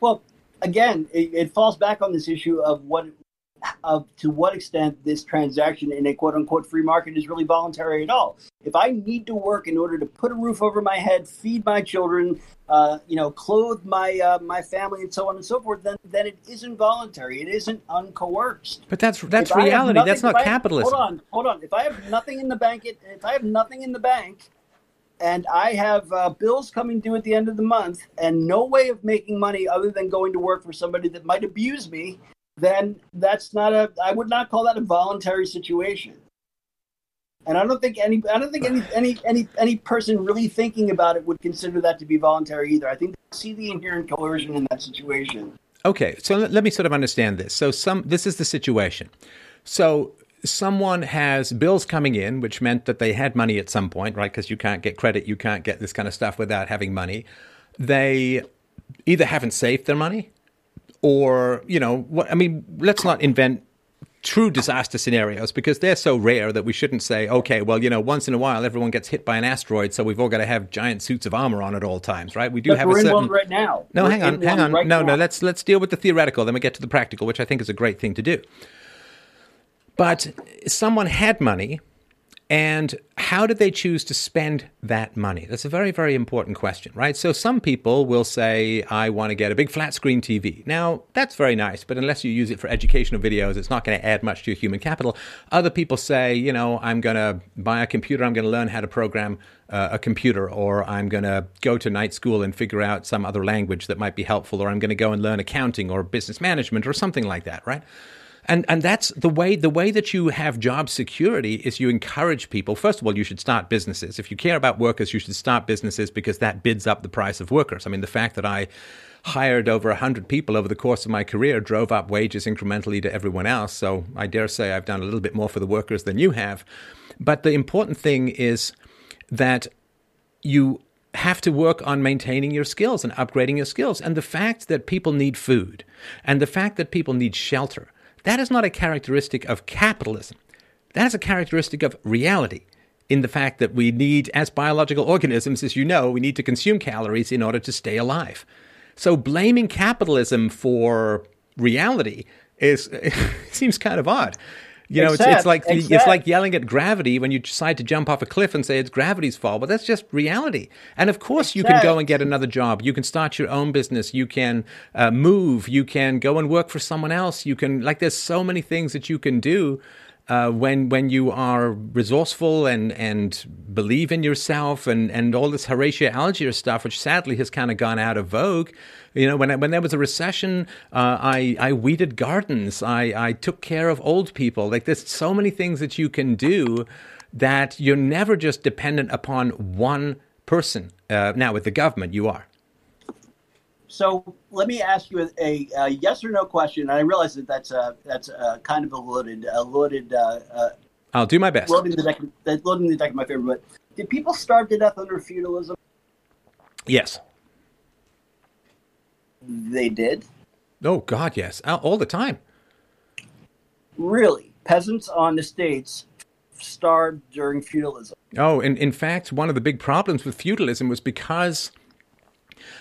Well, again, it, it falls back on this issue of what, of to what extent this transaction in a quote-unquote free market is really voluntary at all. If I need to work in order to put a roof over my head, feed my children, uh, you know, clothe my uh, my family, and so on and so forth, then then it isn't voluntary. It isn't uncoerced. But that's that's if reality. Nothing, that's not I, capitalism. Hold on, hold on. If I have nothing in the bank, it, if I have nothing in the bank, and I have uh, bills coming due at the end of the month, and no way of making money other than going to work for somebody that might abuse me, then that's not a, I would not call that a voluntary situation. And I don't think any, I don't think any, any, any, any person really thinking about it would consider that to be voluntary either. I think they see the inherent coercion in that situation. Okay. So let me sort of understand this. So some, this is the situation. So someone has bills coming in, which meant that they had money at some point, right? Because you can't get credit. You can't get this kind of stuff without having money. They either haven't saved their money, or, you know, what, I mean, let's not invent true disaster scenarios because they're so rare that we shouldn't say, okay, well, you know, once in a while everyone gets hit by an asteroid, so we've all got to have giant suits of armor on at all times, right? We do but have we're a certain. In one right now. No, we're hang on, hang on. Right no, now. no, let's let's deal with the theoretical, then we get to the practical, which I think is a great thing to do. But someone had money, and how did they choose to spend that money? That's a very, very important question, right? So some people will say, I want to get a big flat screen T V. Now, that's very nice, but unless you use it for educational videos, it's not going to add much to your human capital. Other people say, you know, I'm going to buy a computer. I'm going to learn how to program uh, a computer, or I'm going to go to night school and figure out some other language that might be helpful, or I'm going to go and learn accounting or business management or something like that, right? And and that's the way the way that you have job security is you encourage people. First of all, you should start businesses. If you care about workers, you should start businesses because that bids up the price of workers. I mean, the fact that I hired over one hundred people over the course of my career drove up wages incrementally to everyone else. So I dare say I've done a little bit more for the workers than you have. But the important thing is that you have to work on maintaining your skills and upgrading your skills. And the fact that people need food and the fact that people need shelter, that is not a characteristic of capitalism. That is a characteristic of reality in the fact that we need, as biological organisms, as you know, we need to consume calories in order to stay alive. So blaming capitalism for reality is seems kind of odd. You know, except, it's, it's like except. it's like yelling at gravity when you decide to jump off a cliff and say it's gravity's fault. But that's just reality. And of course, except. you can go and get another job. You can start your own business. You can uh, move. You can go and work for someone else. You can, like, there's so many things that you can do uh, when when you are resourceful and and believe in yourself and and all this Horatio Algier stuff, which sadly has kind of gone out of vogue. You know, when I, when there was a recession, uh, I I weeded gardens. I, I took care of old people. Like, there's so many things that you can do that you're never just dependent upon one person. Uh, now, with the government, you are. So let me ask you a, a yes or no question. I realize that that's a, that's a kind of a loaded, a loaded. Uh, uh, I'll do my best. Loading the deck, loading the deck of my favorite book. Did people starve to death under feudalism? Yes. They did? Oh, God, yes. All the time. Really? Peasants on the estates starved during feudalism. Oh, and in fact, one of the big problems with feudalism was because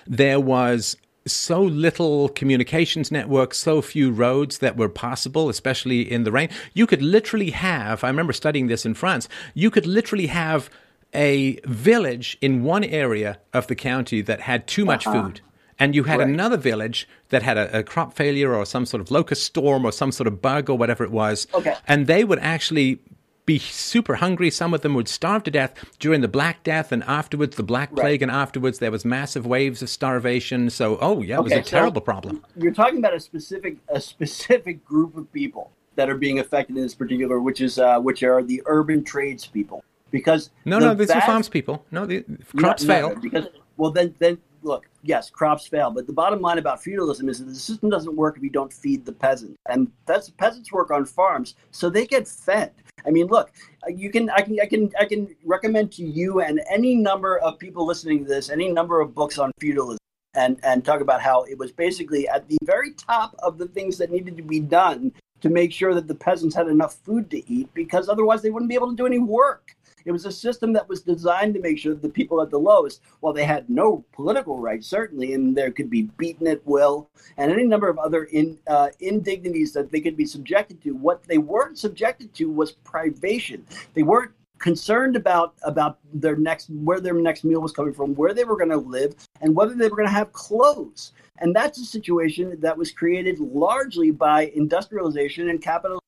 there was so little communications network, so few roads that were possible, especially in the rain. You could literally have, I remember studying this in France, you could literally have a village in one area of the county that had too much uh-huh. food. And you had right. another village that had a, a crop failure or some sort of locust storm or some sort of bug or whatever it was. Okay. And they would actually be super hungry. Some of them would starve to death during the Black Death and afterwards the Black Plague. Right. And afterwards there was massive waves of starvation. So, oh, yeah, it okay, was a so terrible problem. You're talking about a specific a specific group of people that are being affected in this particular, which is uh, which are the urban tradespeople. Because no, the no, these vast, are farms people. No, the crops no, fail. No, because, well, then, then look, yes, crops fail. But the bottom line about feudalism is that the system doesn't work if you don't feed the peasants. And that's peasants work on farms, so they get fed. I mean, look, you can, I can, I can, I can recommend to you and any number of people listening to this, any number of books on feudalism, and and talk about how it was basically at the very top of the things that needed to be done to make sure that the peasants had enough food to eat, because otherwise they wouldn't be able to do any work. It was a system that was designed to make sure that the people at the lowest, while they had no political rights, certainly, and there could be beaten at will and any number of other in, uh, indignities that they could be subjected to, what they weren't subjected to was privation. They weren't concerned about about their next where their next meal was coming from, where they were going to live, and whether they were going to have clothes. And that's a situation that was created largely by industrialization and capitalism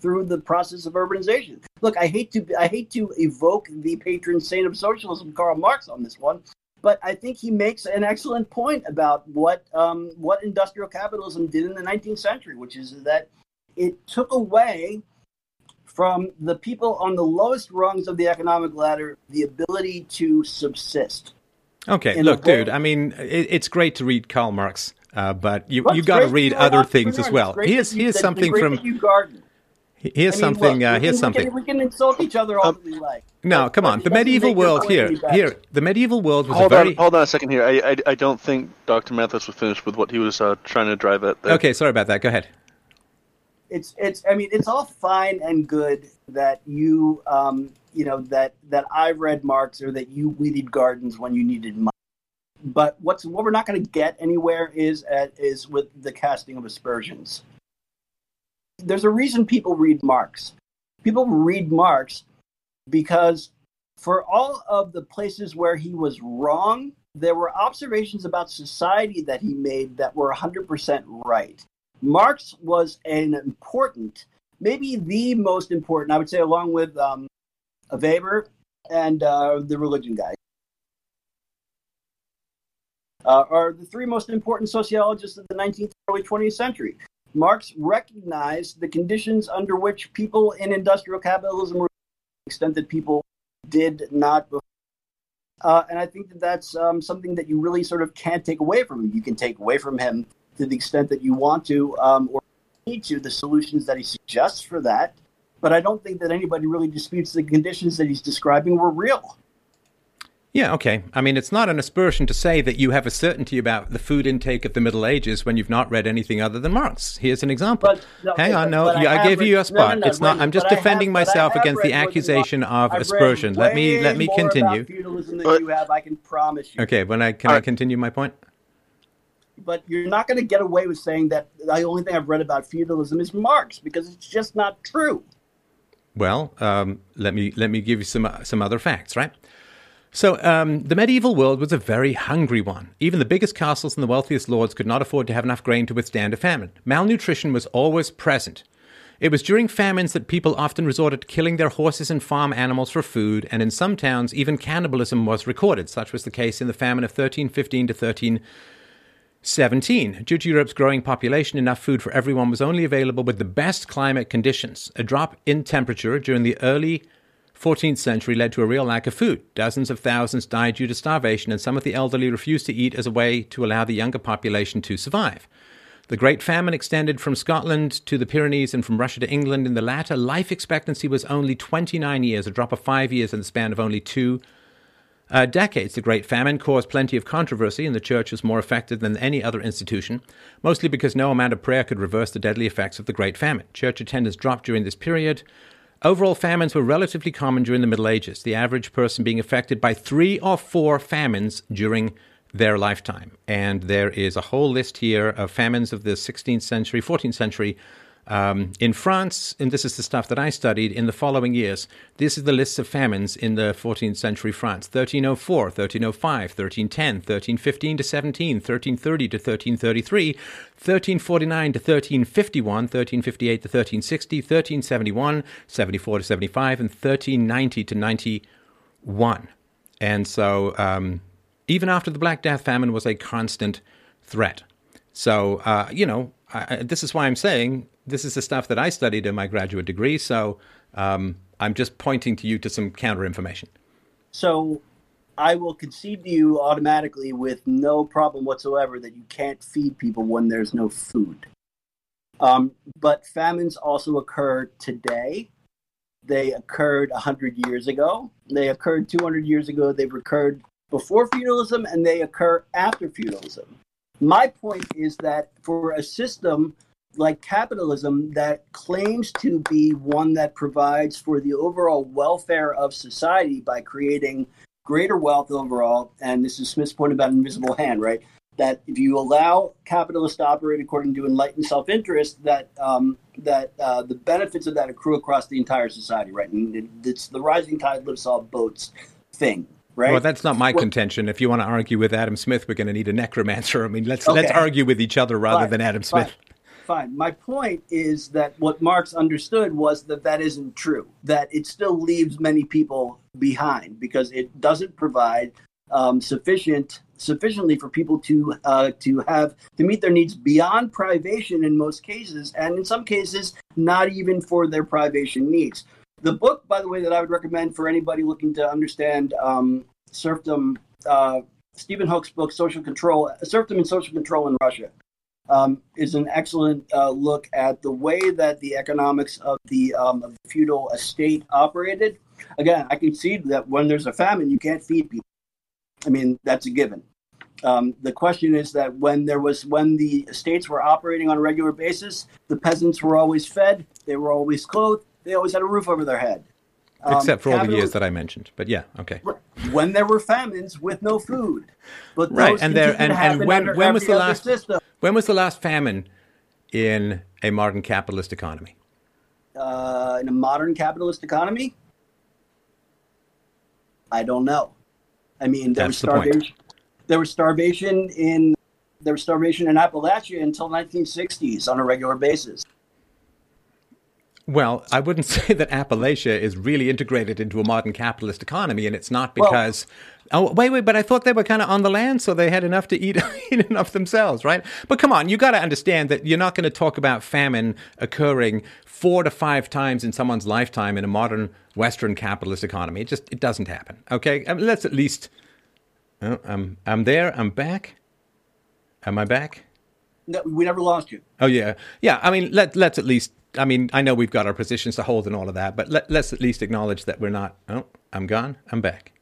through the process of urbanization. Look, I hate to I hate to evoke the patron saint of socialism, Karl Marx, on this one, but I think he makes an excellent point about what um, what industrial capitalism did in the nineteenth century, which is that it took away from the people on the lowest rungs of the economic ladder the ability to subsist. Okay, look, dude, I mean, it, it's great to read Karl Marx, uh, but you well, you got to read other things as well. Here's here's something from Hugh Gardner. Here's I mean, something. Look, uh, here's we something. Can, we can insult each other all um, we like. No, but, come on. The medieval world here, here. The medieval world was hold a very. On, hold on a second here. I, I, I don't think Doctor Mathis was finished with what he was uh, trying to drive at there. Okay, sorry about that. Go ahead. It's it's. I mean, it's all fine and good that you um you know that that I read Marx or that you weeded gardens when you needed money. But what's what we're not going to get anywhere is at, is with the casting of aspersions. There's a reason people read Marx. People read Marx because for all of the places where he was wrong, there were observations about society that he made that were one hundred percent right. Marx was an important, maybe the most important, I would say, along with um, Weber and uh, the religion guy, uh, are the three most important sociologists of the nineteenth, early twentieth century. Marx recognized the conditions under which people in industrial capitalism were, to the extent that people did not before. Uh, and I think that that's um, something that you really sort of can't take away from him. You can take away from him to the extent that you want to um, or need to, the solutions that he suggests for that. But I don't think that anybody really disputes the conditions that he's describing were real. Yeah, okay. I mean, it's not an aspersion to say that you have a certainty about the food intake of the Middle Ages when you've not read anything other than Marx. Here's an example. But, no, Hang on, no, you, I, I gave read, you a spot. No, no, no, it's not. Really, I'm just defending have, myself against the accusation of I've aspersion. Let me let me more continue. About feudalism than you have, I can promise you. Okay, when I can I continue my point? But you're not going to get away with saying that the only thing I've read about feudalism is Marx, because it's just not true. Well, um, let me let me give you some some other facts, right? So um, the medieval world was a very hungry one. Even the biggest castles and the wealthiest lords could not afford to have enough grain to withstand a famine. Malnutrition was always present. It was during famines that people often resorted to killing their horses and farm animals for food, and in some towns even cannibalism was recorded. Such was the case in the famine of thirteen fifteen to thirteen seventeen. Due to Europe's growing population, enough food for everyone was only available with the best climate conditions. A drop in temperature during the early fourteenth century led to a real lack of food. Dozens of thousands died due to starvation, and some of the elderly refused to eat as a way to allow the younger population to survive. The Great Famine extended from Scotland to the Pyrenees and from Russia to England. In the latter, life expectancy was only twenty-nine years, a drop of five years in the span of only two uh, decades. The Great Famine caused plenty of controversy, and the church was more affected than any other institution, mostly because no amount of prayer could reverse the deadly effects of the Great Famine. Church attendance dropped during this period. Overall, famines were relatively common during the Middle Ages, the average person being affected by three or four famines during their lifetime. And there is a whole list here of famines of the sixteenth century, fourteenth century, Um, in France, and this is the stuff that I studied in the following years, this is the list of famines in the fourteenth century France, thirteen oh four, thirteen oh five, thirteen ten, thirteen fifteen to seventeen, thirteen thirty to thirteen thirty-three, thirteen forty-nine to thirteen fifty-one, thirteen fifty-eight to thirteen sixty, thirteen seventy-one, seventy-four to seventy-five, and thirteen ninety to ninety-one. And so um, even after the Black Death, famine was a constant threat. So, uh, you know, I, this is why I'm saying this is the stuff that I studied in my graduate degree. So um, I'm just pointing to you to some counter information. So I will concede to you automatically with no problem whatsoever that you can't feed people when there's no food. Um, but famines also occur today. They occurred one hundred years ago. They occurred two hundred years ago. They've occurred before feudalism, and they occur after feudalism. My point is that for a system like capitalism that claims to be one that provides for the overall welfare of society by creating greater wealth overall, and this is Smith's point about invisible hand, right? That if you allow capitalists to operate according to enlightened self-interest, that um, that uh, the benefits of that accrue across the entire society, right? And it's the rising tide lifts all boats thing. Right? Well, that's not my well, contention. If you want to argue with Adam Smith, we're going to need a necromancer. I mean, let's okay. let's argue with each other rather fine, than Adam Smith. Fine. fine. My point is that what Marx understood was that that isn't true, that it still leaves many people behind because it doesn't provide um, sufficient sufficiently for people to uh, to have to meet their needs beyond privation in most cases, and in some cases, not even for their privation needs. The book, by the way, that I would recommend for anybody looking to understand um, serfdom, uh, Stephen Hook's book, Social Control, Serfdom and Social Control in Russia, um, is an excellent uh, look at the way that the economics of the, um, of the feudal estate operated. Again, I concede that when there's a famine, you can't feed people. I mean, that's a given. Um, the question is that when there was when the estates were operating on a regular basis, the peasants were always fed, they were always clothed. They always had a roof over their head. Um, Except for all the years that I mentioned. But yeah, okay. When there were famines with no food. But right, those and, there, and, and when, when, was the last, when was the last famine in a modern capitalist economy? Uh, in a modern capitalist economy? I don't know. I mean, there That's was starvation. The there was starvation in there was starvation in Appalachia until nineteen sixties on a regular basis. Well, I wouldn't say that Appalachia is really integrated into a modern capitalist economy, and it's not because... Well, oh, wait, wait, but I thought they were kind of on the land, so they had enough to eat, eat enough themselves, right? But come on, you got to understand that you're not going to talk about famine occurring four to five times in someone's lifetime in a modern Western capitalist economy. It just it doesn't happen, okay? I mean, let's at least... Oh, I'm, I'm there, I'm back. Am I back? No, we never lost you. Oh, yeah. Yeah, I mean, let, let's at least... I mean, I know we've got our positions to hold and all of that, but let, let's at least acknowledge that we're not... Oh, I'm gone. I'm back.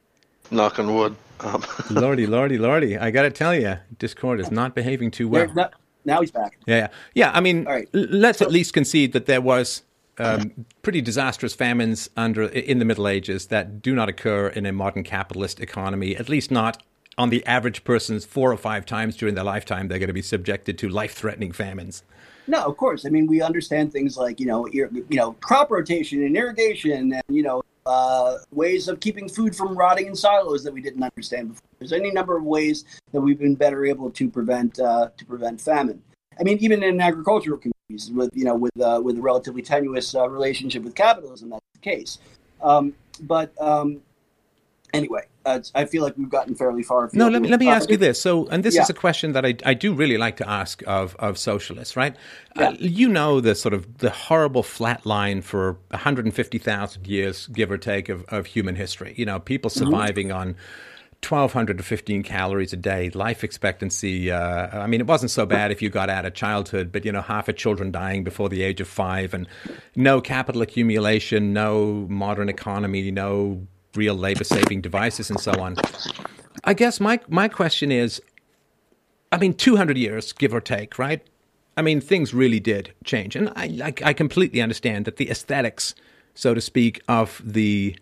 Knock on wood. Um. Lordy, lordy, lordy. I got to tell you, Discord is not behaving too well. Not, now he's back. Yeah, yeah. Yeah, I mean, right. let's so, at least concede that there was um, pretty disastrous famines under in the Middle Ages that do not occur in a modern capitalist economy, at least not on the average person's four or five times during their lifetime they're going to be subjected to life-threatening famines. No, of course. I mean, we understand things like, you know, ir- you know, crop rotation and irrigation and, you know, uh, ways of keeping food from rotting in silos that we didn't understand before. There's any number of ways that we've been better able to prevent uh, to prevent famine. I mean, even in agricultural communities with, you know, with uh, with a relatively tenuous uh, relationship with capitalism, that's the case. Um, but um, anyway. Uh, I feel like we've gotten fairly far. No, let me let me ask you this. So, and this yeah. is a question that I, I do really like to ask of, of socialists, right? Yeah. Uh, you know the sort of the horrible flat line for one hundred fifty thousand years, give or take, of, of human history. You know, people surviving mm-hmm. on twelve hundred to fifteen calories a day, life expectancy. Uh, I mean, it wasn't so bad if you got out of childhood, but, you know, half of children dying before the age of five and no capital accumulation, no modern economy, no... real labor-saving devices and so on. I guess my my question is, I mean, two hundred years, give or take, right? I mean, things really did change. And I, I, I completely understand that the aesthetics, so to speak, of the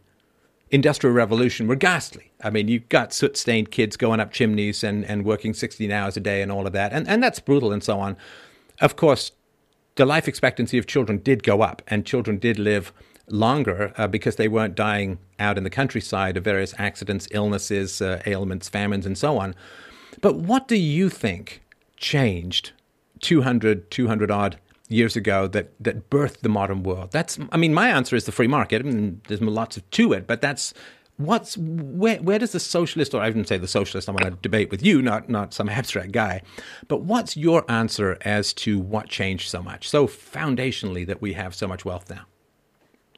Industrial Revolution were ghastly. I mean, you got soot-stained kids going up chimneys and, and working sixteen hours a day and all of that. And, and that's brutal and so on. Of course, the life expectancy of children did go up, and children did live longer uh, because they weren't dying out in the countryside of various accidents, illnesses, uh, ailments, famines, and so on. But what do you think changed two hundred, two hundred-odd years ago that, that birthed the modern world? That's, I mean, my answer is the free market. I mean, there's lots of to it, but that's what's, where, where does the socialist, or I wouldn't say the socialist, I want to debate with you, not, not some abstract guy, but what's your answer as to what changed so much, so foundationally that we have so much wealth now?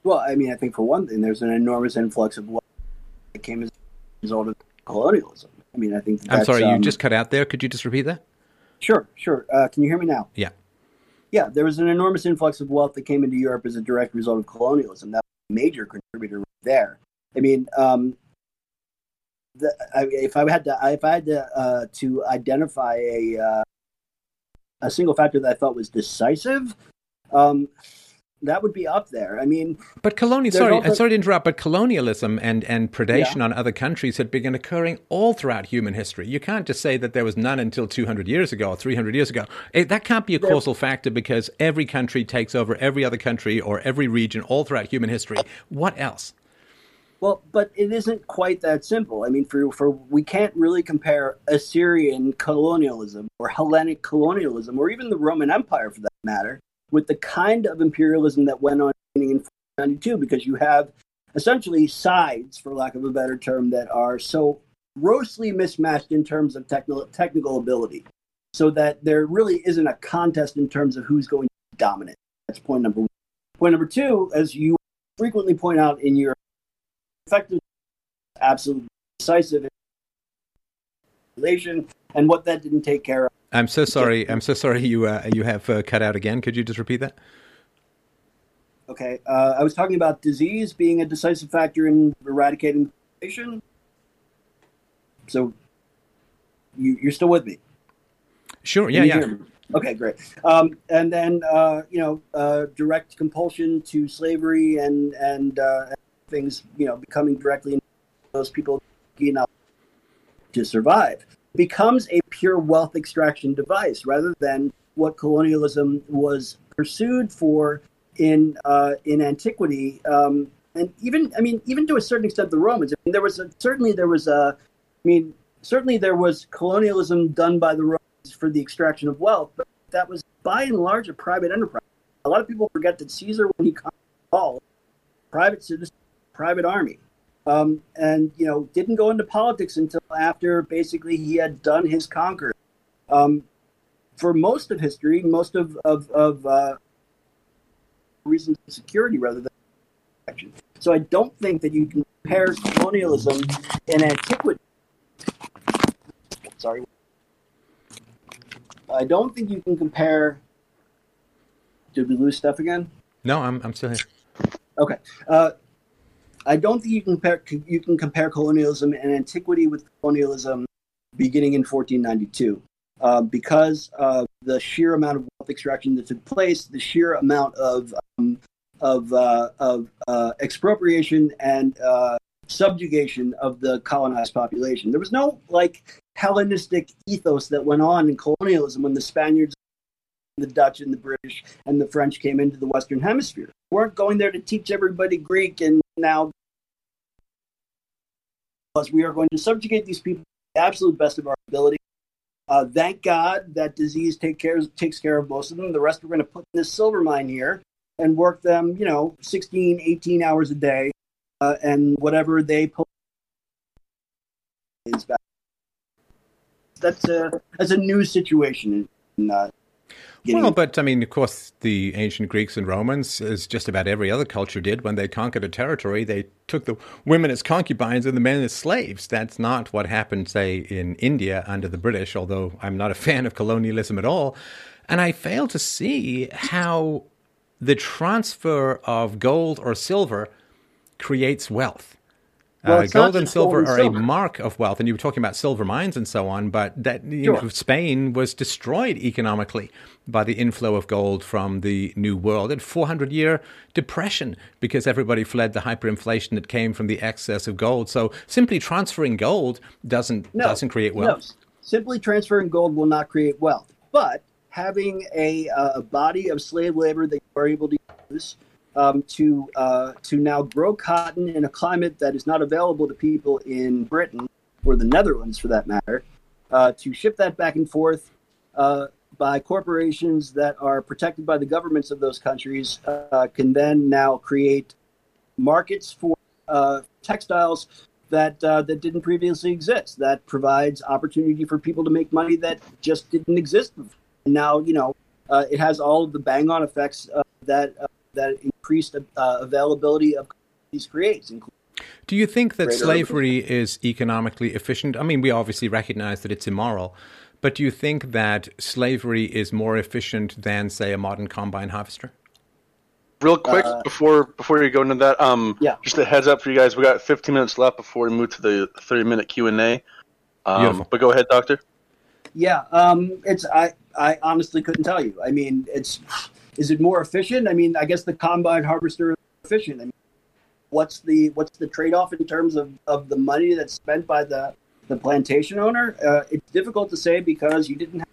Well, I mean, I think for one thing, there's an enormous influx of wealth that came as a result of colonialism. I mean, I think that's... I'm sorry, you um, just cut out there. Could you just repeat that? Sure, sure. Uh, can you hear me now? Yeah. Yeah, there was an enormous influx of wealth that came into Europe as a direct result of colonialism. That was a major contributor right there. I mean, um, the, I, if I had to, if I had to, uh, to identify a uh, a single factor that I thought was decisive, um, that would be up there. I mean, but colonial. Sorry, also, sorry to interrupt. But colonialism and and predation yeah. on other countries had been occurring all throughout human history. You can't just say that there was none until two hundred years ago or three hundred years ago. It, that can't be a causal factor because every country takes over every other country or every region all throughout human history. What else? Well, but it isn't quite that simple. I mean, for for we can't really compare Assyrian colonialism or Hellenic colonialism or even the Roman Empire, for that matter, with the kind of imperialism that went on in fourteen ninety-two, because you have essentially sides, for lack of a better term, that are so grossly mismatched in terms of technical technical ability, so that there really isn't a contest in terms of who's going to dominate. That's point number one. Point number two, as you frequently point out in your effective, absolutely decisive relation, and what that didn't take care of. I'm so sorry. I'm so sorry you uh, you have uh, cut out again. Could you just repeat that? Okay. Uh, I was talking about disease being a decisive factor in eradicating population. So you, you're still with me? Sure. Yeah, yeah. Okay, great. Um, and then, uh, you know, uh, direct compulsion to slavery and, and uh, things, you know, becoming directly in those people enough to survive. Becomes a pure wealth extraction device rather than what colonialism was pursued for in uh, in antiquity, um, and even I mean even to a certain extent the Romans. I mean, there was a, certainly there was a I mean certainly there was colonialism done by the Romans for the extraction of wealth, but that was by and large a private enterprise. A lot of people forget that Caesar, when he conquered all, private citizen, private army. Um, and, you know, didn't go into politics until after basically he had done his conquering. Um, for most of history, most of, of, of uh, reasons of security rather than action. So I don't think that you can compare colonialism in antiquity. Sorry. I don't think you can compare. Did we lose stuff again? No, I'm I'm still here. Okay. Uh, I don't think you can compare, you can compare colonialism and antiquity with colonialism beginning in fourteen ninety-two uh, because of the sheer amount of wealth extraction that took place, the sheer amount of um, of uh, of uh, expropriation and uh, subjugation of the colonized population. There was no like Hellenistic ethos that went on in colonialism when the Spaniards, the Dutch, and the British and the French came into the Western Hemisphere. They weren't going there to teach everybody Greek and now. We are going to subjugate these people to the absolute best of our ability. Uh, thank God that disease take care, takes care of most of them. The rest we're going to put in this silver mine here and work them, you know, sixteen, eighteen hours a day. Uh, and whatever they pull is back. That's a, that's a new situation. In, uh, well, but I mean, of course, the ancient Greeks and Romans, as just about every other culture did, when they conquered a territory, they took the women as concubines and the men as slaves. That's not what happened, say, in India under the British, although I'm not a fan of colonialism at all. And I fail to see how the transfer of gold or silver creates wealth. Well, uh, gold and silver gold and are silver. a mark of wealth, and you were talking about silver mines and so on, but that you sure. know, Spain was destroyed economically by the inflow of gold from the New World. It had a four hundred year depression because everybody fled the hyperinflation that came from the excess of gold. So simply transferring gold doesn't no, doesn't create wealth. No. Simply transferring gold will not create wealth, but having a uh, body of slave labor that you are able to use Um, to uh, to now grow cotton in a climate that is not available to people in Britain or the Netherlands, for that matter, uh, to ship that back and forth uh, by corporations that are protected by the governments of those countries, uh, can then now create markets for uh, textiles that uh, that didn't previously exist. That provides opportunity for people to make money that just didn't exist before. And now, you know, uh, it has all of the bang-on effects uh, that. Uh, that increased uh, availability of these creates. Do you think that slavery open. is economically efficient? I mean, we obviously recognize that it's immoral, but do you think that slavery is more efficient than, say, a modern combine harvester? Real quick, uh, before before you go into that, um, yeah. just a heads up for you guys, we got fifteen minutes left before we move to the thirty minute Q and A. Um, but go ahead, Doctor. Yeah, um, it's I, I honestly couldn't tell you. I mean, it's... Is it more efficient? I mean, I guess the combine harvester is efficient. I mean, what's the what's the trade-off in terms of, of the money that's spent by the, the plantation owner? Uh, it's difficult to say because you didn't have,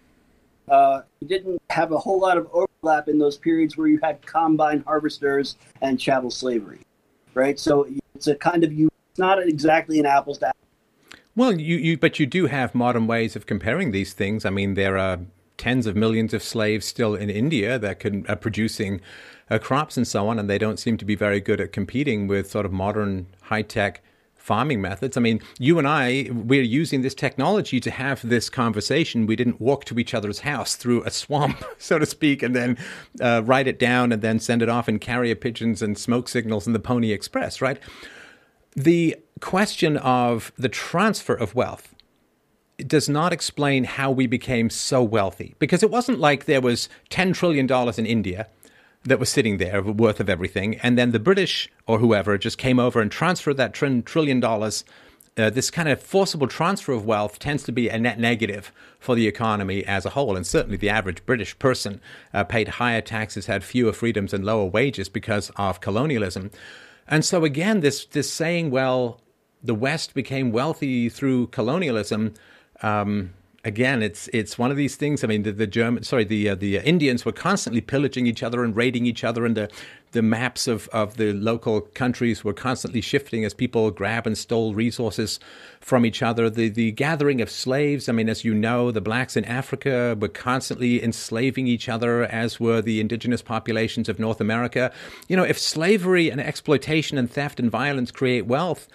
uh, you didn't have a whole lot of overlap in those periods where you had combine harvesters and chattel slavery, right? So it's a kind of you. It's not exactly an apples to apples. Well, you you but you do have modern ways of comparing these things. I mean, there are tens of millions of slaves still in India that can are producing uh, crops and so on, and they don't seem to be very good at competing with sort of modern high-tech farming methods. I mean, you and I, we're using this technology to have this conversation. We didn't walk to each other's house through a swamp, so to speak, and then uh, write it down and then send it off in carrier pigeons and smoke signals and the Pony Express, right? The question of the transfer of wealth It does not explain how we became so wealthy, because it wasn't like there was ten trillion dollars in India that was sitting there worth of everything. And then the British or whoever just came over and transferred that tr- trillion dollars. Uh, this kind of forcible transfer of wealth tends to be a net negative for the economy as a whole. And certainly the average British person uh, paid higher taxes, had fewer freedoms and lower wages because of colonialism. And so again, this this saying, well, the West became wealthy through colonialism. Um, again, it's it's one of these things. I mean, the, the German, sorry, the uh, the Indians were constantly pillaging each other and raiding each other, and the the maps of, of the local countries were constantly shifting as people grab and stole resources from each other. The the gathering of slaves. I mean, as you know, the blacks in Africa were constantly enslaving each other, as were the indigenous populations of North America. You know, if slavery and exploitation and theft and violence create wealth,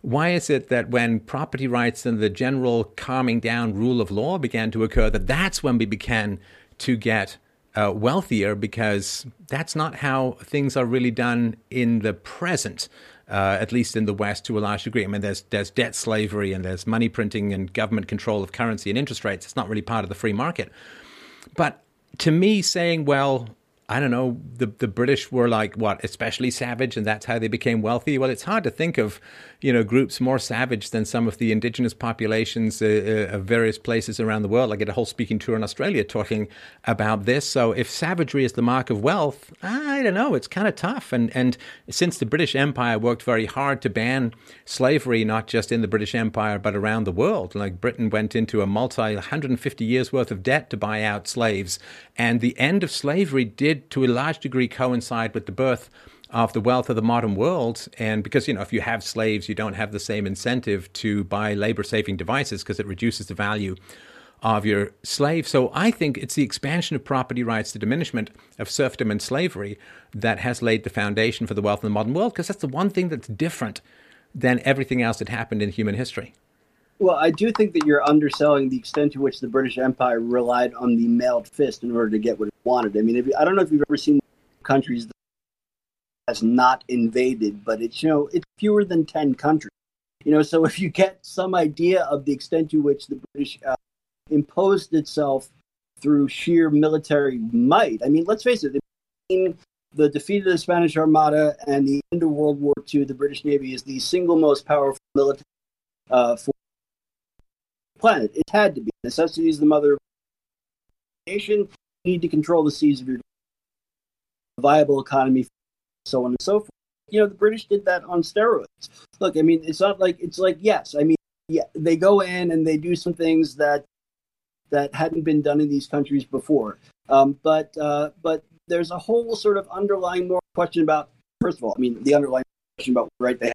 why is it that when property rights and the general calming down rule of law began to occur, that that's when we began to get uh, wealthier? Because that's not how things are really done in the present, uh, at least in the West to a large degree. I mean, there's there's debt slavery and there's money printing and government control of currency and interest rates. It's not really part of the free market. But to me, saying, well, I don't know, the the British were like, what, especially savage, and that's how they became wealthy? Well, it's hard to think of, you know, groups more savage than some of the indigenous populations uh, of various places around the world. I get a whole speaking tour in Australia talking about this. So if savagery is the mark of wealth, I don't know, it's kind of tough. And, and since the British Empire worked very hard to ban slavery, not just in the British Empire, but around the world, like Britain went into a multi one hundred fifty years worth of debt to buy out slaves. And the end of slavery did, to a large degree, coincide with the birth of the wealth of the modern world. And because, you know, if you have slaves, you don't have the same incentive to buy labor-saving devices because it reduces the value of your slave. So I think it's the expansion of property rights, the diminishment of serfdom and slavery that has laid the foundation for the wealth of the modern world, because that's the one thing that's different than everything else that happened in human history. Well, I do think that you're underselling the extent to which the British Empire relied on the mailed fist in order to get what it wanted. I mean, if you, I don't know if you've ever seen countries that has not invaded, but it's, you know, it's fewer than ten countries. You know, so if you get some idea of the extent to which the British uh, imposed itself through sheer military might, I mean, let's face it, in the defeat of the Spanish Armada and the end of World War Two, the British Navy is the single most powerful military uh, force on the planet. It had to be. Necessity is the mother of nation. You need to control the seas of your viable economy, so on and so forth. You know, the British did that on steroids. Look, I mean, it's not like, it's like, yes, I mean, yeah, they go in and they do some things that that hadn't been done in these countries before. Um, but uh, but there's a whole sort of underlying moral question about, first of all, I mean, the underlying question about what right they have.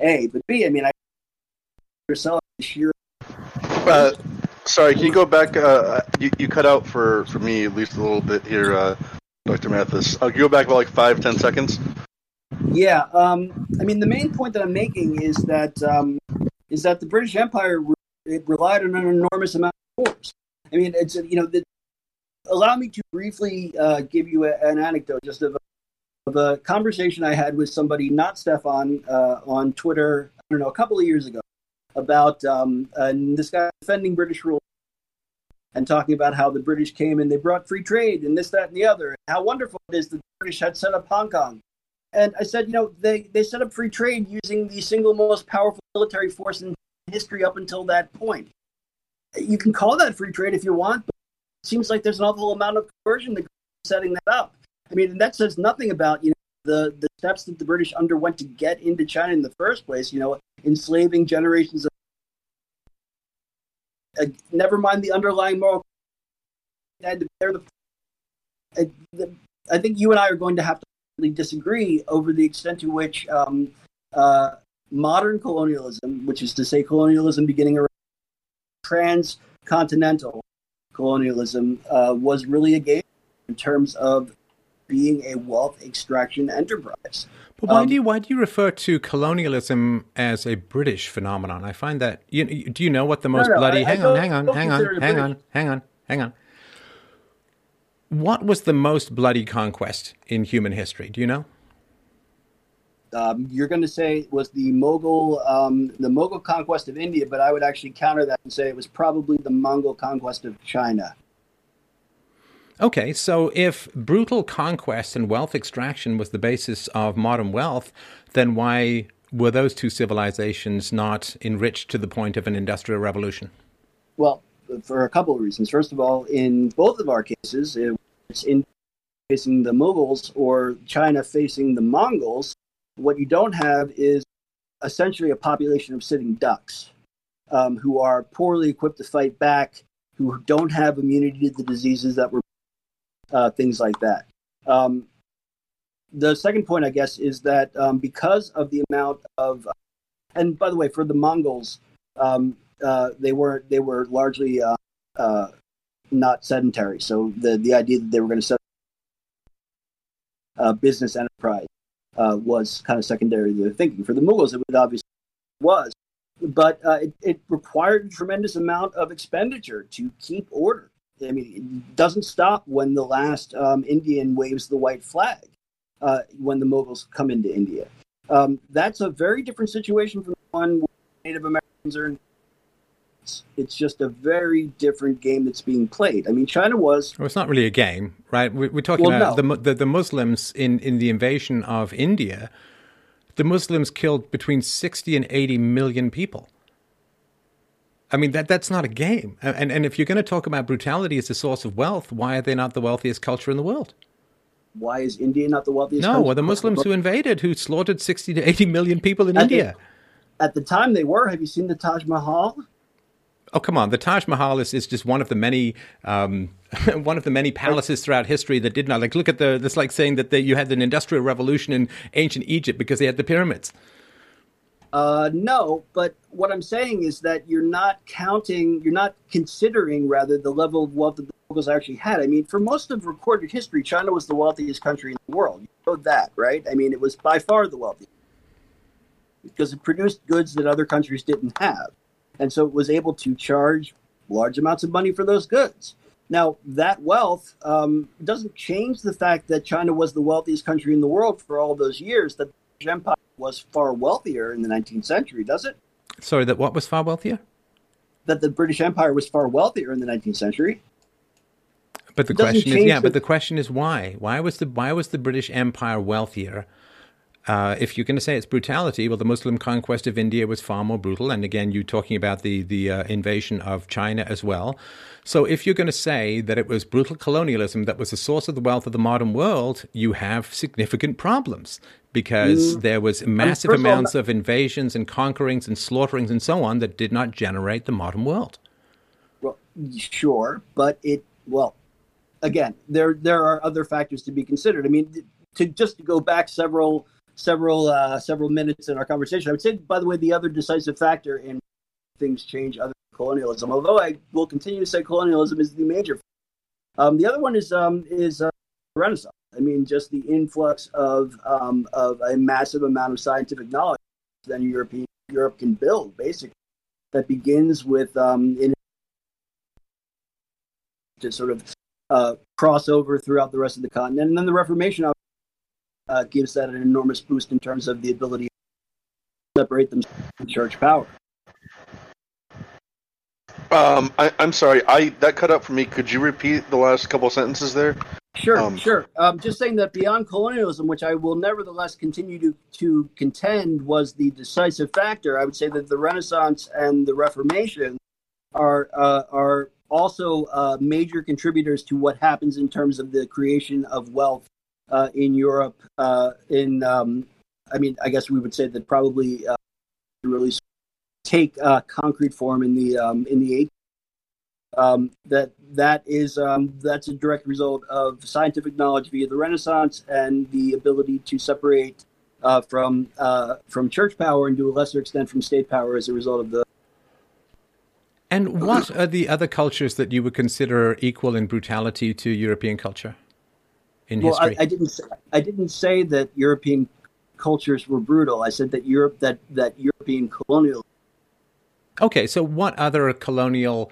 A, but B, I mean, I yourself sheer. Uh, sorry, can you go back? Uh, you, you cut out for, for me at least a little bit here, uh, Doctor Mathis. I'll go back about like five, ten seconds. Yeah, um, I mean, the main point that I'm making is that um, is that the British Empire re- it relied on an enormous amount of force. I mean, it's you know, the, allow me to briefly uh, give you a, an anecdote just of a, of a conversation I had with somebody, not Stefan, uh, on Twitter. I don't know, a couple of years ago, about um, and this guy defending British rule and talking about how the British came and they brought free trade and this, that, and the other, and how wonderful it is that the British had set up Hong Kong. And I said, you know, they, they set up free trade using the single most powerful military force in history up until that point. You can call that free trade if you want, but it seems like there's an awful amount of coercion that goes into setting that up. I mean, and that says nothing about, you know, the, the steps that the British underwent to get into China in the first place, you know, enslaving generations of... Uh, never mind the underlying moral... And they're the, uh, the, I think you and I are going to have to disagree over the extent to which um, uh, modern colonialism, which is to say colonialism beginning around transcontinental colonialism, uh, was really a game in terms of being a wealth extraction enterprise. But why um, do you, why do you refer to colonialism as a British phenomenon? I find that you, you, do you know what the most no, no, bloody I, hang, I on, hang on, hang on, hang on, hang on, hang on, hang on. What was the most bloody conquest in human history? Do you know? Um, you're going to say it was the Mughal, um, the Mughal conquest of India, but I would actually counter that and say it was probably the Mongol conquest of China. Okay, so if brutal conquest and wealth extraction was the basis of modern wealth, then why were those two civilizations not enriched to the point of an industrial revolution? Well, for a couple of reasons. First of all, in both of our cases, it's India facing the Mughals or China facing the Mongols. What you don't have is essentially a population of sitting ducks um, who are poorly equipped to fight back, who don't have immunity to the diseases that were uh, things like that. Um, the second point, I guess, is that um, because of the amount of, and by the way, for the Mongols, um, Uh, they were they were largely uh, uh, not sedentary. So the, the idea that they were going to set up a business enterprise uh, was kind of secondary to their thinking. For the Mughals, it obviously was. But uh, it, it required a tremendous amount of expenditure to keep order. I mean, it doesn't stop when the last um, Indian waves the white flag uh, when the Mughals come into India. Um, that's a very different situation from the one where Native Americans are in. It's just a very different game that's being played. I mean, China was... Well, it's not really a game, right? We're, we're talking well, about no. the, the the Muslims in, in the invasion of India. The Muslims killed between sixty and eighty million people. I mean, that that's not a game. And, and if you're going to talk about brutality as a source of wealth, why are they not the wealthiest culture in the world? Why is India not the wealthiest no, country? No, the Muslims who invaded, who slaughtered sixty to eighty million people in at India. The, at the time they were. Have you seen the Taj Mahal? Oh, come on. The Taj Mahal is, is just one of the many um, one of the many palaces throughout history that did not. Like, look at the, that's like saying that they, you had an industrial revolution in ancient Egypt because they had the pyramids. Uh, no, but what I'm saying is that you're not counting, you're not considering, rather, the level of wealth that the Mughals actually had. I mean, for most of recorded history, China was the wealthiest country in the world. You know that, right? I mean, it was by far the wealthiest because it produced goods that other countries didn't have. And so it was able to charge large amounts of money for those goods. Now, that wealth um, doesn't change the fact that China was the wealthiest country in the world for all those years, that the British Empire was far wealthier in the nineteenth century, does it? Sorry, that what was far wealthier? That the British Empire was far wealthier in the nineteenth century. But the question is, yeah, it. but the question is why? Why was the why was the British Empire wealthier? Uh, if you're going to say it's brutality, well, the Muslim conquest of India was far more brutal. And again, you talking about the the uh, invasion of China as well. So if you're going to say that it was brutal colonialism that was the source of the wealth of the modern world, you have significant problems because mm. there was massive amounts of invasions and conquerings and slaughterings and so on that did not generate the modern world. Well, sure, but it well, again, there there are other factors to be considered. I mean, to just to go back several. Several uh, several minutes in our conversation. I would say, by the way, the other decisive factor in things change other than colonialism, although I will continue to say colonialism is the major factor. Um, the other one is um, is uh, Renaissance. I mean, just the influx of um, of a massive amount of scientific knowledge that European Europe can build, basically, that begins with um, in to sort of uh, cross over throughout the rest of the continent, and then the Reformation. Uh, gives that an enormous boost in terms of the ability to separate themselves from church power. Um, I, I'm sorry, I that cut up for me. Could you repeat the last couple sentences there? Sure, um, sure. Um, just saying that beyond colonialism, which I will nevertheless continue to, to contend was the decisive factor, I would say that the Renaissance and the Reformation are uh, are also uh, major contributors to what happens in terms of the creation of wealth. Uh, in Europe, uh, in um, I mean, I guess we would say that probably uh, really take uh, concrete form in the um, in the eighties. Um, that that is um, that's a direct result of scientific knowledge via the Renaissance and the ability to separate uh, from uh, from church power and to a lesser extent from state power as a result of the. And what are the other cultures that you would consider equal in brutality to European culture? In well, I, I didn't. Say, I didn't say that European cultures were brutal. I said that Europe that that European colonial. Okay, so what other colonial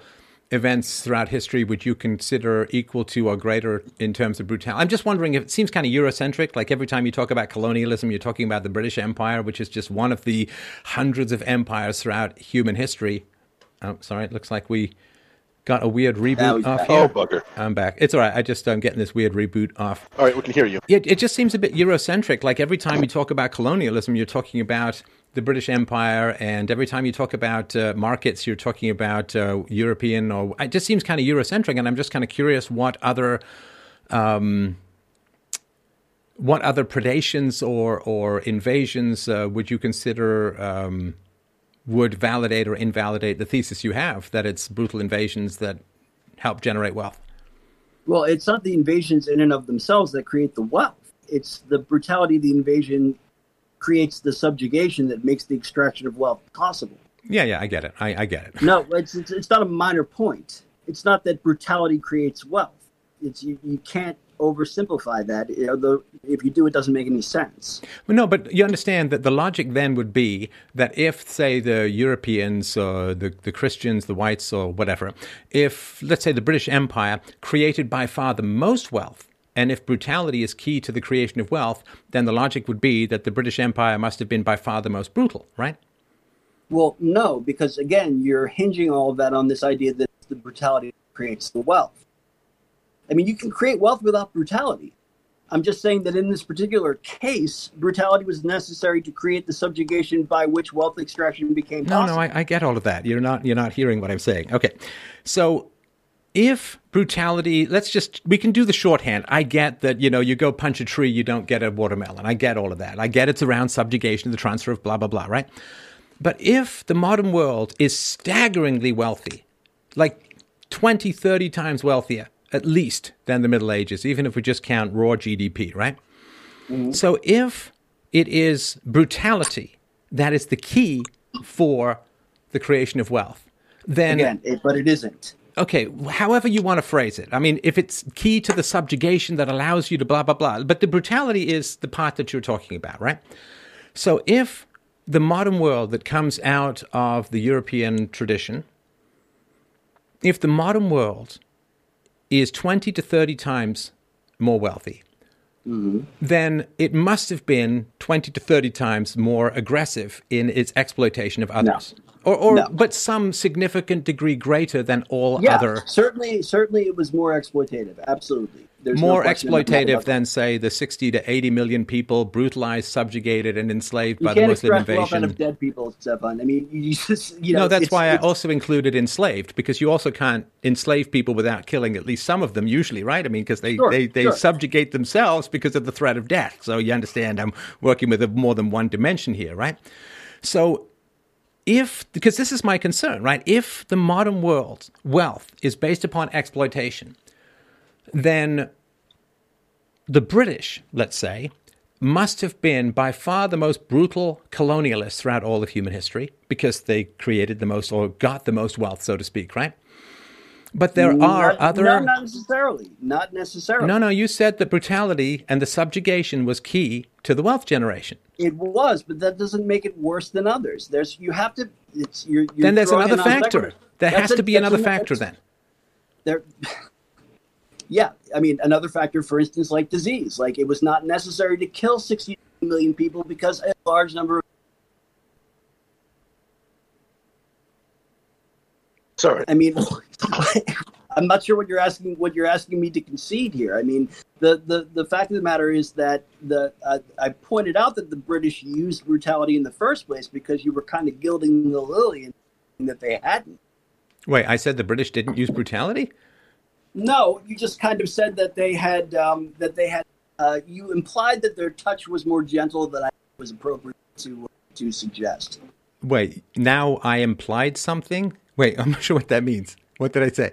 events throughout history would you consider equal to or greater in terms of brutality? I'm just wondering if it seems kind of Eurocentric. Like every time you talk about colonialism, you're talking about the British Empire, which is just one of the hundreds of empires throughout human history. Oh, sorry, it looks like we. Got a weird reboot off here. Oh, bugger. I'm back. It's all right. I just, I'm getting this weird reboot off. All right, we can hear you. It, it just seems a bit Eurocentric. Like every time you talk about colonialism, you're talking about the British Empire. And every time you talk about uh, markets, you're talking about uh, European or... It just seems kind of Eurocentric. And I'm just kind of curious what other... Um, what other predations or, or invasions uh, would you consider... Um, would validate or invalidate the thesis you have that it's brutal invasions that help generate wealth? Well, it's not the invasions in and of themselves that create the wealth. It's the brutality of the invasion creates the subjugation that makes the extraction of wealth possible. Yeah, yeah, I get it. I, I get it. No, it's, it's it's not a minor point. It's not that brutality creates wealth. It's you, you can't oversimplify that. You know, the, if you do, it doesn't make any sense. Well, no, but you understand that the logic then would be that if, say, the Europeans or the, the Christians, the whites or whatever, if, let's say, the British Empire created by far the most wealth, and if brutality is key to the creation of wealth, then the logic would be that the British Empire must have been by far the most brutal, right? Well, no, because, again, you're hinging all of that on this idea that the brutality creates the wealth. I mean, you can create wealth without brutality. I'm just saying that in this particular case, brutality was necessary to create the subjugation by which wealth extraction became possible. No, no, I, I get all of that. You're not, you're not hearing what I'm saying. Okay, so if brutality, let's just, we can do the shorthand. I get that, you know, you go punch a tree, you don't get a watermelon. I get all of that. I get it's around subjugation, the transfer of blah, blah, blah, right? But if the modern world is staggeringly wealthy, like twenty, thirty times wealthier, at least than the Middle Ages, even if we just count raw G D P, right? Mm-hmm. So if it is brutality that is the key for the creation of wealth, then... Again, it, but it isn't. Okay, however you want to phrase it. I mean, if it's key to the subjugation that allows you to blah, blah, blah, but the brutality is the part that you're talking about, right? So if the modern world that comes out of the European tradition, if the modern world... is twenty to thirty times more wealthy, mm-hmm. then it must have been twenty to thirty times more aggressive in its exploitation of others. No. Or, or no. But some significant degree greater than all yeah, other. Certainly, certainly it was more exploitative. Absolutely. There's more no exploitative than, say, the sixty to eighty million people brutalized, subjectivated, and enslaved you by the Muslim invasion. You can't express well of dead people, Stefan. I mean, you just, you know. No, that's it's, why it's, I also included enslaved, because you also can't enslave people without killing at least some of them usually, right? I mean, because they, sure, they, they sure. subjugate themselves because of the threat of death. So you understand I'm working with a, more than one dimension here, right? So... If, because this is my concern, right? If the modern world's wealth is based upon exploitation, then the British, let's say, must have been by far the most brutal colonialists throughout all of human history, because they created the most or got the most wealth, so to speak, right? But there are not, other... No, not necessarily. Not necessarily. No, no, you said the brutality and the subjugation was key to the wealth generation. It was, but that doesn't make it worse than others. There's, you have to... It's, you're, you're then there's another factor. There that's has a, to be another an, factor then. There... Yeah, I mean, another factor, for instance, like disease. Like, it was not necessary to kill sixty million people because a large number of... Sorry. I mean, I'm not sure what you're asking. What you're asking me to concede here. I mean, the the, the fact of the matter is that the uh, I pointed out that the British used brutality in the first place because you were kind of gilding the lily and saying that they hadn't. Wait, I said the British didn't use brutality? No, you just kind of said that they had. Um, that they had. Uh, you implied that their touch was more gentle than I was appropriate to to suggest. Wait, now I implied something. Wait, I'm not sure what that means. What did I say?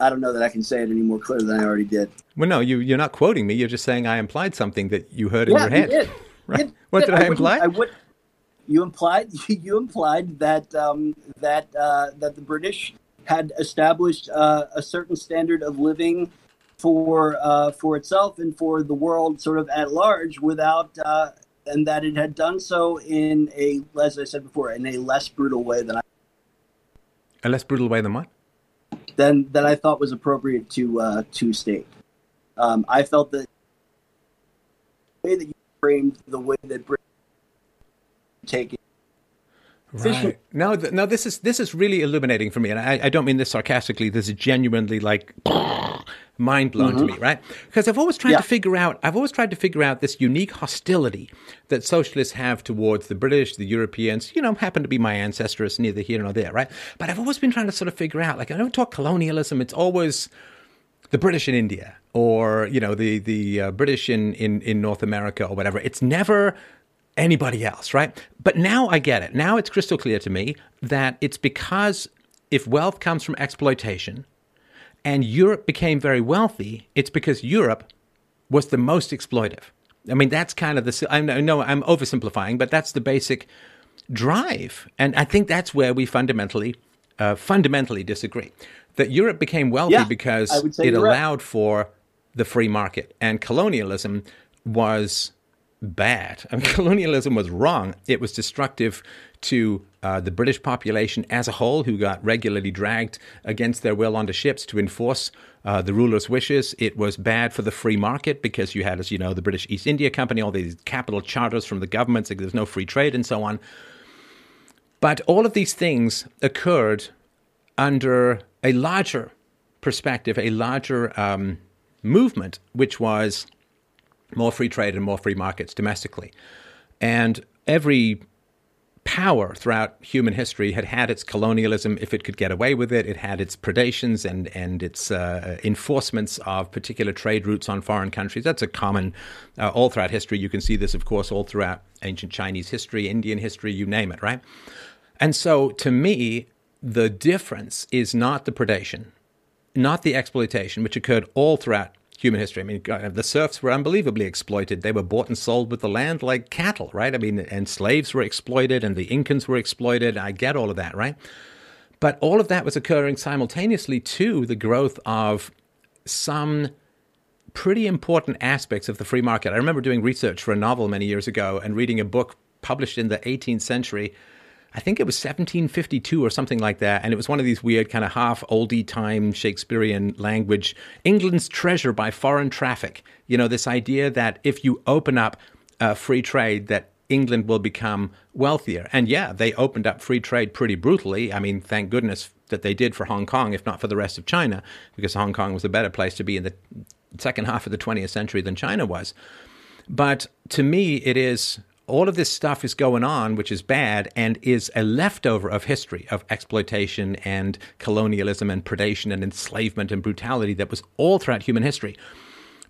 I don't know that I can say it any more clearly than I already did. Well, no, you, you're not quoting me. You're just saying I implied something that you heard in yeah, your head. You did. Right? It, what it, did I, I imply? I would, you implied you implied that um, that uh, that the British had established uh, a certain standard of living for uh, for itself and for the world, sort of at large, without. Uh, and that it had done so in a, as I said before, in a less brutal way than I. A less brutal way than what? Than that I thought was appropriate to uh, to state. Um, I felt that the way that you framed the way that Britain taken. Right. Now, th- now this is this is really illuminating for me, and I, I don't mean this sarcastically. This is genuinely like mind blown mm-hmm. to me, right? Because I've always tried yeah. to figure out. I've always tried to figure out this unique hostility that socialists have towards the British, the Europeans. You know, happen to be my ancestors, neither here nor there, right? But I've always been trying to sort of figure out. Like, I don't talk colonialism. It's always the British in India, or you know, the the uh, British in, in in North America, or whatever. It's never anybody else, right? But now I get it. Now it's crystal clear to me that it's because if wealth comes from exploitation and Europe became very wealthy, it's because Europe was the most exploitive. I mean, that's kind of the... I know I'm oversimplifying, but that's the basic drive. And I think that's where we fundamentally uh, fundamentally disagree. That Europe became wealthy yeah, because it Europe. allowed for the free market. And colonialism was... bad. I mean, colonialism was wrong. It was destructive to uh, the British population as a whole, who got regularly dragged against their will onto ships to enforce uh, the ruler's wishes. It was bad for the free market because you had, as you know, the British East India Company, all these capital charters from the governments, like there's no free trade and so on. But all of these things occurred under a larger perspective, a larger um, movement, which was more free trade and more free markets domestically. And every power throughout human history had had its colonialism, if it could get away with it. It had its predations and, and its uh, enforcements of particular trade routes on foreign countries. That's a common, uh, all throughout history. You can see this, of course, all throughout ancient Chinese history, Indian history, you name it, right? And so to me, the difference is not the predation, not the exploitation, which occurred all throughout human history. I mean, the serfs were unbelievably exploited. They were bought and sold with the land like cattle, right? I mean, and slaves were exploited and the Incans were exploited. I get all of that, right? But all of that was occurring simultaneously to the growth of some pretty important aspects of the free market. I remember doing research for a novel many years ago and reading a book published in the eighteenth century. I think it was seventeen fifty-two or something like that. And it was one of these weird kind of half oldie time Shakespearean language, England's treasure by foreign traffic. You know, this idea that if you open up uh, free trade, that England will become wealthier. And yeah, they opened up free trade pretty brutally. I mean, thank goodness that they did for Hong Kong, if not for the rest of China, because Hong Kong was a better place to be in the second half of the twentieth century than China was. But to me, it is all of this stuff is going on, which is bad, and is a leftover of history, of exploitation and colonialism and predation and enslavement and brutality that was all throughout human history.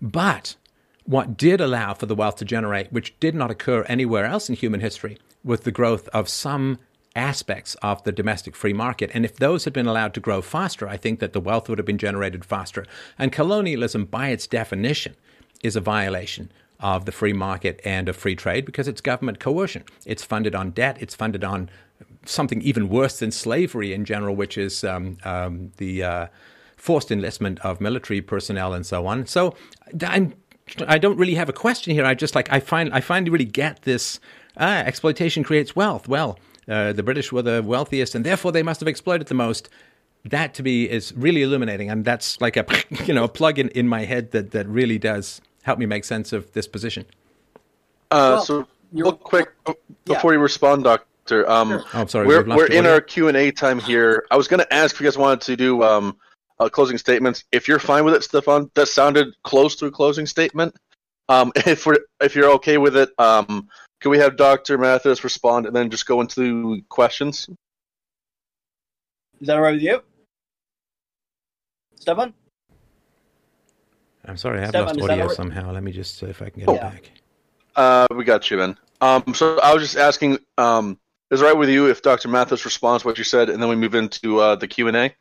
But what did allow for the wealth to generate, which did not occur anywhere else in human history, was the growth of some aspects of the domestic free market. And if those had been allowed to grow faster, I think that the wealth would have been generated faster. And colonialism, by its definition, is a violation of the free market and of free trade because it's government coercion. It's funded on debt. It's funded on something even worse than slavery in general, which is um, um, the uh, forced enlistment of military personnel and so on. So I'm, I don't really have a question here. I just like I find I finally really get this ah, exploitation creates wealth. Well, uh, the British were the wealthiest and therefore they must have exploited the most. That to me is really illuminating, and that's like a you know a plug in, in my head that that really does help me make sense of this position. Uh, well, so real quick, before yeah. you respond, Doctor, um, sure. oh, I'm sorry, we're, we're in our Q and A time here. I was going to ask if you guys wanted to do um, uh, closing statements. If you're fine with it, Stefan, that sounded close to a closing statement. Um, if we're, if you're okay with it, um, can we have Doctor Mathis respond and then just go into questions? Is that all right with you? Stefan? I'm sorry, I have Stefan, lost audio somehow. Let me just see if I can get oh. it back. Uh, we got you, man. Um, so I was just asking, um, is it right with you if Doctor Mathis responds to what you said, and then we move into uh, the Q and A?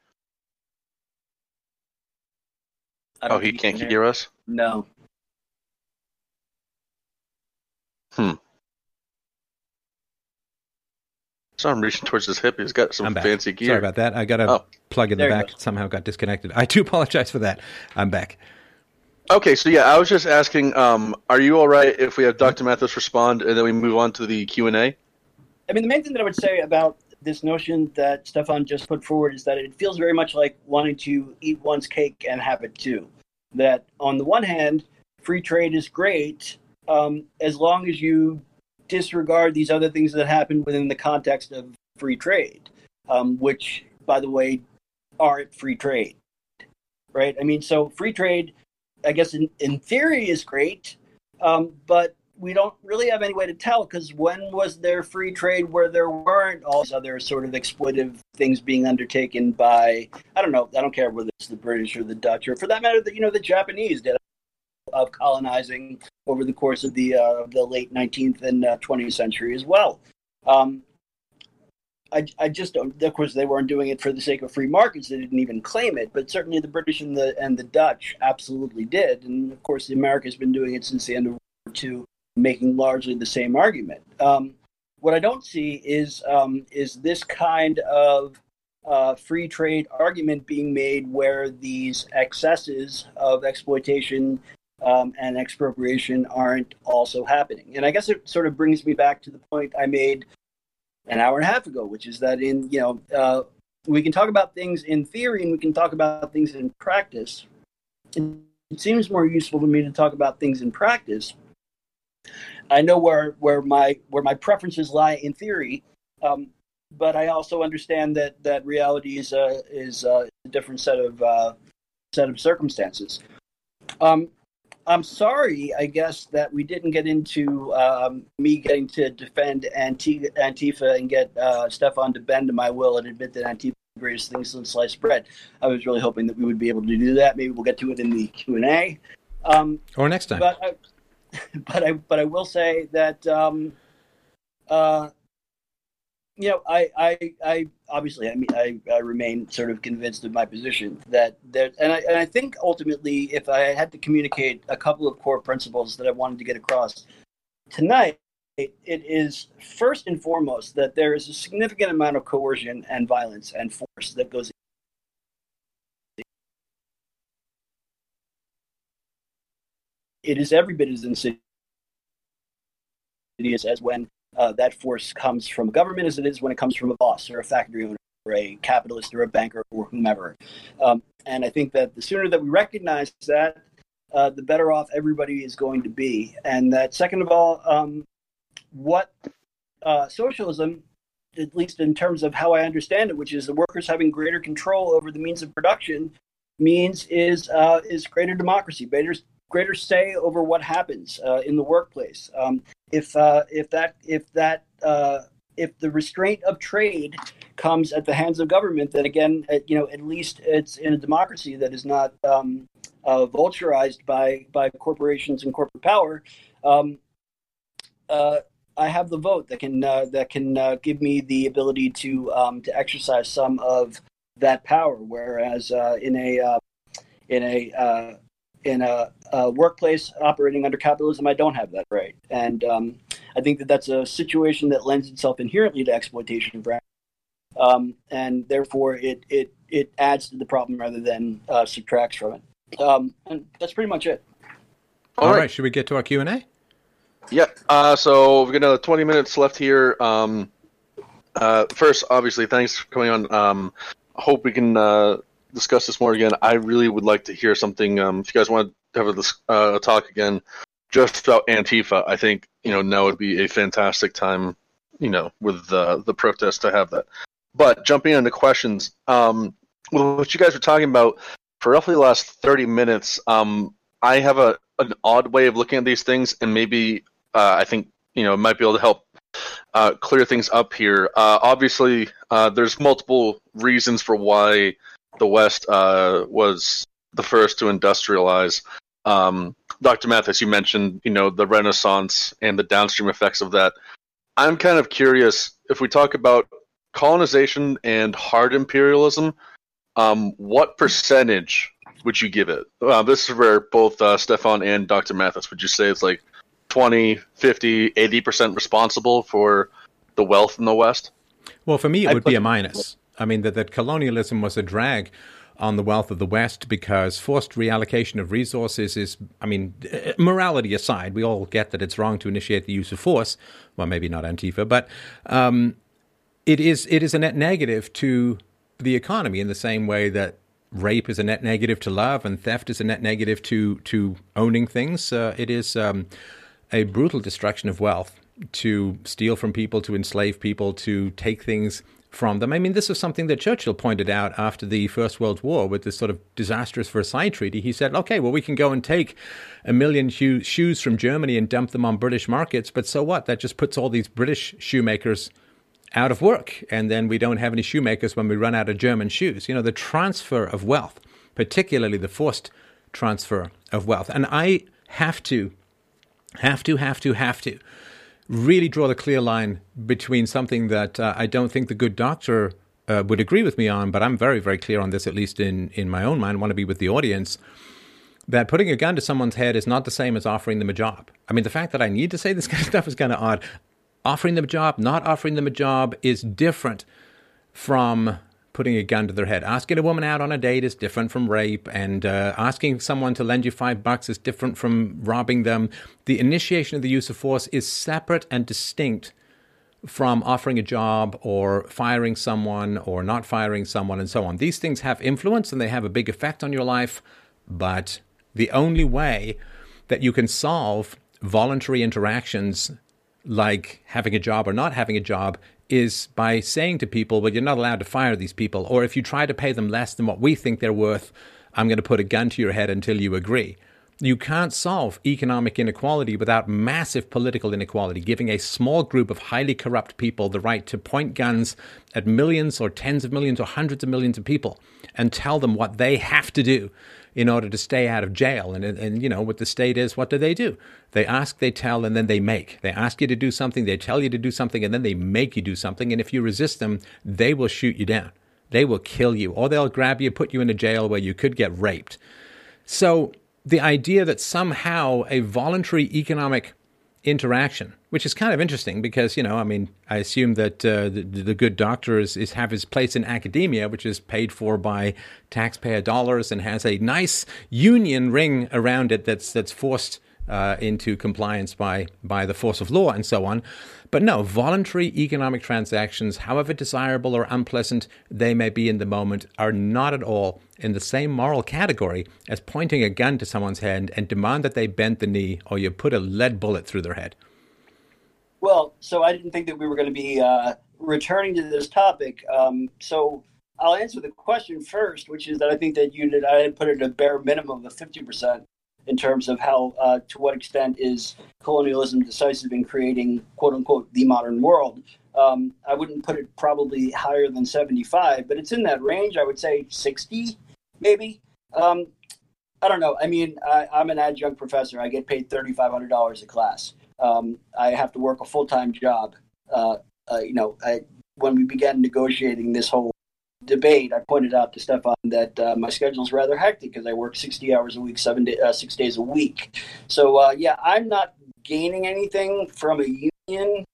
Oh, he can't hear. hear us? No. Hmm. So I'm reaching towards his hip. He's got some fancy gear. Sorry about that. I got a oh. plug in there the back. Goes. Somehow got disconnected. I do apologize for that. I'm back. Okay, so yeah, I was just asking, um, are you all right if we have Doctor Mathis respond and then we move on to the Q and A? I mean, the main thing that I would say about this notion that Stefan just put forward is that it feels very much like wanting to eat one's cake and have it too. That on the one hand, free trade is great um, as long as you disregard these other things that happen within the context of free trade, um, which, by the way, aren't free trade, right? I mean, so free trade, I guess in, in theory is great, um, but we don't really have any way to tell because when was there free trade where there weren't all these other sort of exploitive things being undertaken by, I don't know, I don't care whether it's the British or the Dutch or for that matter, the, you know, the Japanese did of colonizing over the course of the uh, the late nineteenth and uh, twentieth century as well. Um, I, I just don't, of course, they weren't doing it for the sake of free markets. They didn't even claim it, but certainly the British and the and the Dutch absolutely did. And of course, America's been doing it since the end of World War Two, making largely the same argument. Um, what I don't see is um, is this kind of uh, free trade argument being made where these excesses of exploitation Um, and expropriation aren't also happening. And I guess it sort of brings me back to the point I made an hour and a half ago, which is that in, you know, uh, we can talk about things in theory and we can talk about things in practice. It, it seems more useful to me to talk about things in practice. I know where, where my where my preferences lie in theory, um, but I also understand that, that reality is, uh, is uh, a different set of, uh, set of circumstances. Um, I'm sorry, I guess, that we didn't get into um, me getting to defend Antifa, Antifa and get uh, Stefan to bend to my will and admit that Antifa is the greatest thing since sliced bread. I was really hoping that we would be able to do that. Maybe we'll get to it in the Q and A. Um, or next time. But I, but I, but I will say that, um, uh, you know, I, I, I obviously, I mean, I, I remain sort of convinced of my position that there, and I, and I think ultimately, if I had to communicate a couple of core principles that I wanted to get across tonight, it, it is first and foremost that there is a significant amount of coercion and violence and force that goes in. It is every bit as insidious as when Uh, that force comes from government as it is when it comes from a boss or a factory owner or a capitalist or a banker or whomever. Um, and I think that the sooner that we recognize that, uh, the better off everybody is going to be. And that second of all, um, what uh, socialism, at least in terms of how I understand it, which is the workers having greater control over the means of production, means is uh, is greater democracy, greater greater say over what happens uh, in the workplace. Um, if uh, if that if that uh, if the restraint of trade comes at the hands of government, then again, at, you know, at least it's in a democracy that is not um, uh, vulturized by by corporations and corporate power. Um, uh, I have the vote that can uh, that can uh, give me the ability to um, to exercise some of that power, whereas uh, in a uh, in a uh, in a, a workplace operating under capitalism, I don't have that right. And um, I think that that's a situation that lends itself inherently to exploitation, um, and therefore it it it adds to the problem rather than uh, subtracts from it. Um, and that's pretty much it. All, All right. right, should we get to our Q and A? Yeah, uh, so we've got twenty minutes left here. Um, uh, first, obviously, thanks for coming on. Um, I hope we can uh, discuss this more again. I really would like to hear something. Um, if you guys want to have a, uh, a talk again just about Antifa, I think you know now would be a fantastic time, you know, with uh, the protest to have that. But jumping into questions, um, with what you guys were talking about for roughly the last thirty minutes, um, I have a an odd way of looking at these things, and maybe. Uh, I think you know it might be able to help uh, clear things up here. Uh, obviously, uh, there's multiple reasons for why the West uh, was the first to industrialize. Um, Doctor Mathis, you mentioned you know the Renaissance and the downstream effects of that. I'm kind of curious if we talk about colonization and hard imperialism. Um, what percentage would you give it? Uh, this is where both uh, Stefan and Doctor Mathis would you say it's like. twenty, fifty, eighty percent responsible for the wealth in the West? Well, for me, it would be a minus. I mean, that, that colonialism was a drag on the wealth of the West because forced reallocation of resources is, I mean, morality aside, we all get that it's wrong to initiate the use of force. Well, maybe not Antifa, but um, it is it is a net negative to the economy in the same way that rape is a net negative to love and theft is a net negative to, to owning things. Uh, it is... Um, a brutal destruction of wealth, to steal from people, to enslave people, to take things from them. I mean, this is something that Churchill pointed out after the First World War with this sort of disastrous Versailles Treaty. He said, okay, well, we can go and take a million shoe- shoes from Germany and dump them on British markets, but so what? That just puts all these British shoemakers out of work, and then we don't have any shoemakers when we run out of German shoes. You know, the transfer of wealth, particularly the forced transfer of wealth. And I have to have to, have to, have to really draw the clear line between something that uh, I don't think the good doctor uh, would agree with me on, but I'm very, very clear on this, at least in, in my own mind, want to be with the audience, that putting a gun to someone's head is not the same as offering them a job. I mean, the fact that I need to say this kind of stuff is kind of odd. Offering them a job, not offering them a job is different from putting a gun to their head. Asking a woman out on a date is different from rape, and uh, asking someone to lend you five bucks is different from robbing them. The initiation of the use of force is separate and distinct from offering a job or firing someone or not firing someone and so on. These things have influence and they have a big effect on your life, but the only way that you can solve voluntary interactions like having a job or not having a job is by saying to people, well, you're not allowed to fire these people, or if you try to pay them less than what we think they're worth, I'm going to put a gun to your head until you agree. You can't solve economic inequality without massive political inequality, giving a small group of highly corrupt people the right to point guns at millions or tens of millions or hundreds of millions of people and tell them what they have to do in order to stay out of jail. And, and you know, what the state is, what do they do? They ask, they tell, and then they make. They ask you to do something, they tell you to do something, and then they make you do something. And if you resist them, they will shoot you down. They will kill you, or they'll grab you, put you in a jail where you could get raped. So the idea that somehow a voluntary economic interaction, which is kind of interesting because, you know, I mean, I assume that uh, the, the good doctor is, is have his place in academia, which is paid for by taxpayer dollars and has a nice union ring around it that's that's forced uh, into compliance by by the force of law and so on. But no, voluntary economic transactions, however desirable or unpleasant they may be in the moment, are not at all in the same moral category as pointing a gun to someone's head and demand that they bend the knee or you put a lead bullet through their head. Well, so I didn't think that we were going to be uh, returning to this topic. Um, so I'll answer the question first, which is that I think that you did, I had put it at a bare minimum of fifty percent in terms of how, uh, to what extent is colonialism decisive in creating, quote unquote, the modern world. Um, I wouldn't put it probably higher than seventy-five, but it's in that range. I would say sixty, maybe. Um, I don't know. I mean, I, I'm an adjunct professor. I get paid thirty-five hundred dollars a class. Um, I have to work a full-time job. Uh, uh, you know, I, when we began negotiating this whole debate, I pointed out to Stefan that uh, my schedule's rather hectic because I work sixty hours a week, seven day, uh, six days a week. So, uh, yeah, I'm not gaining anything from a union.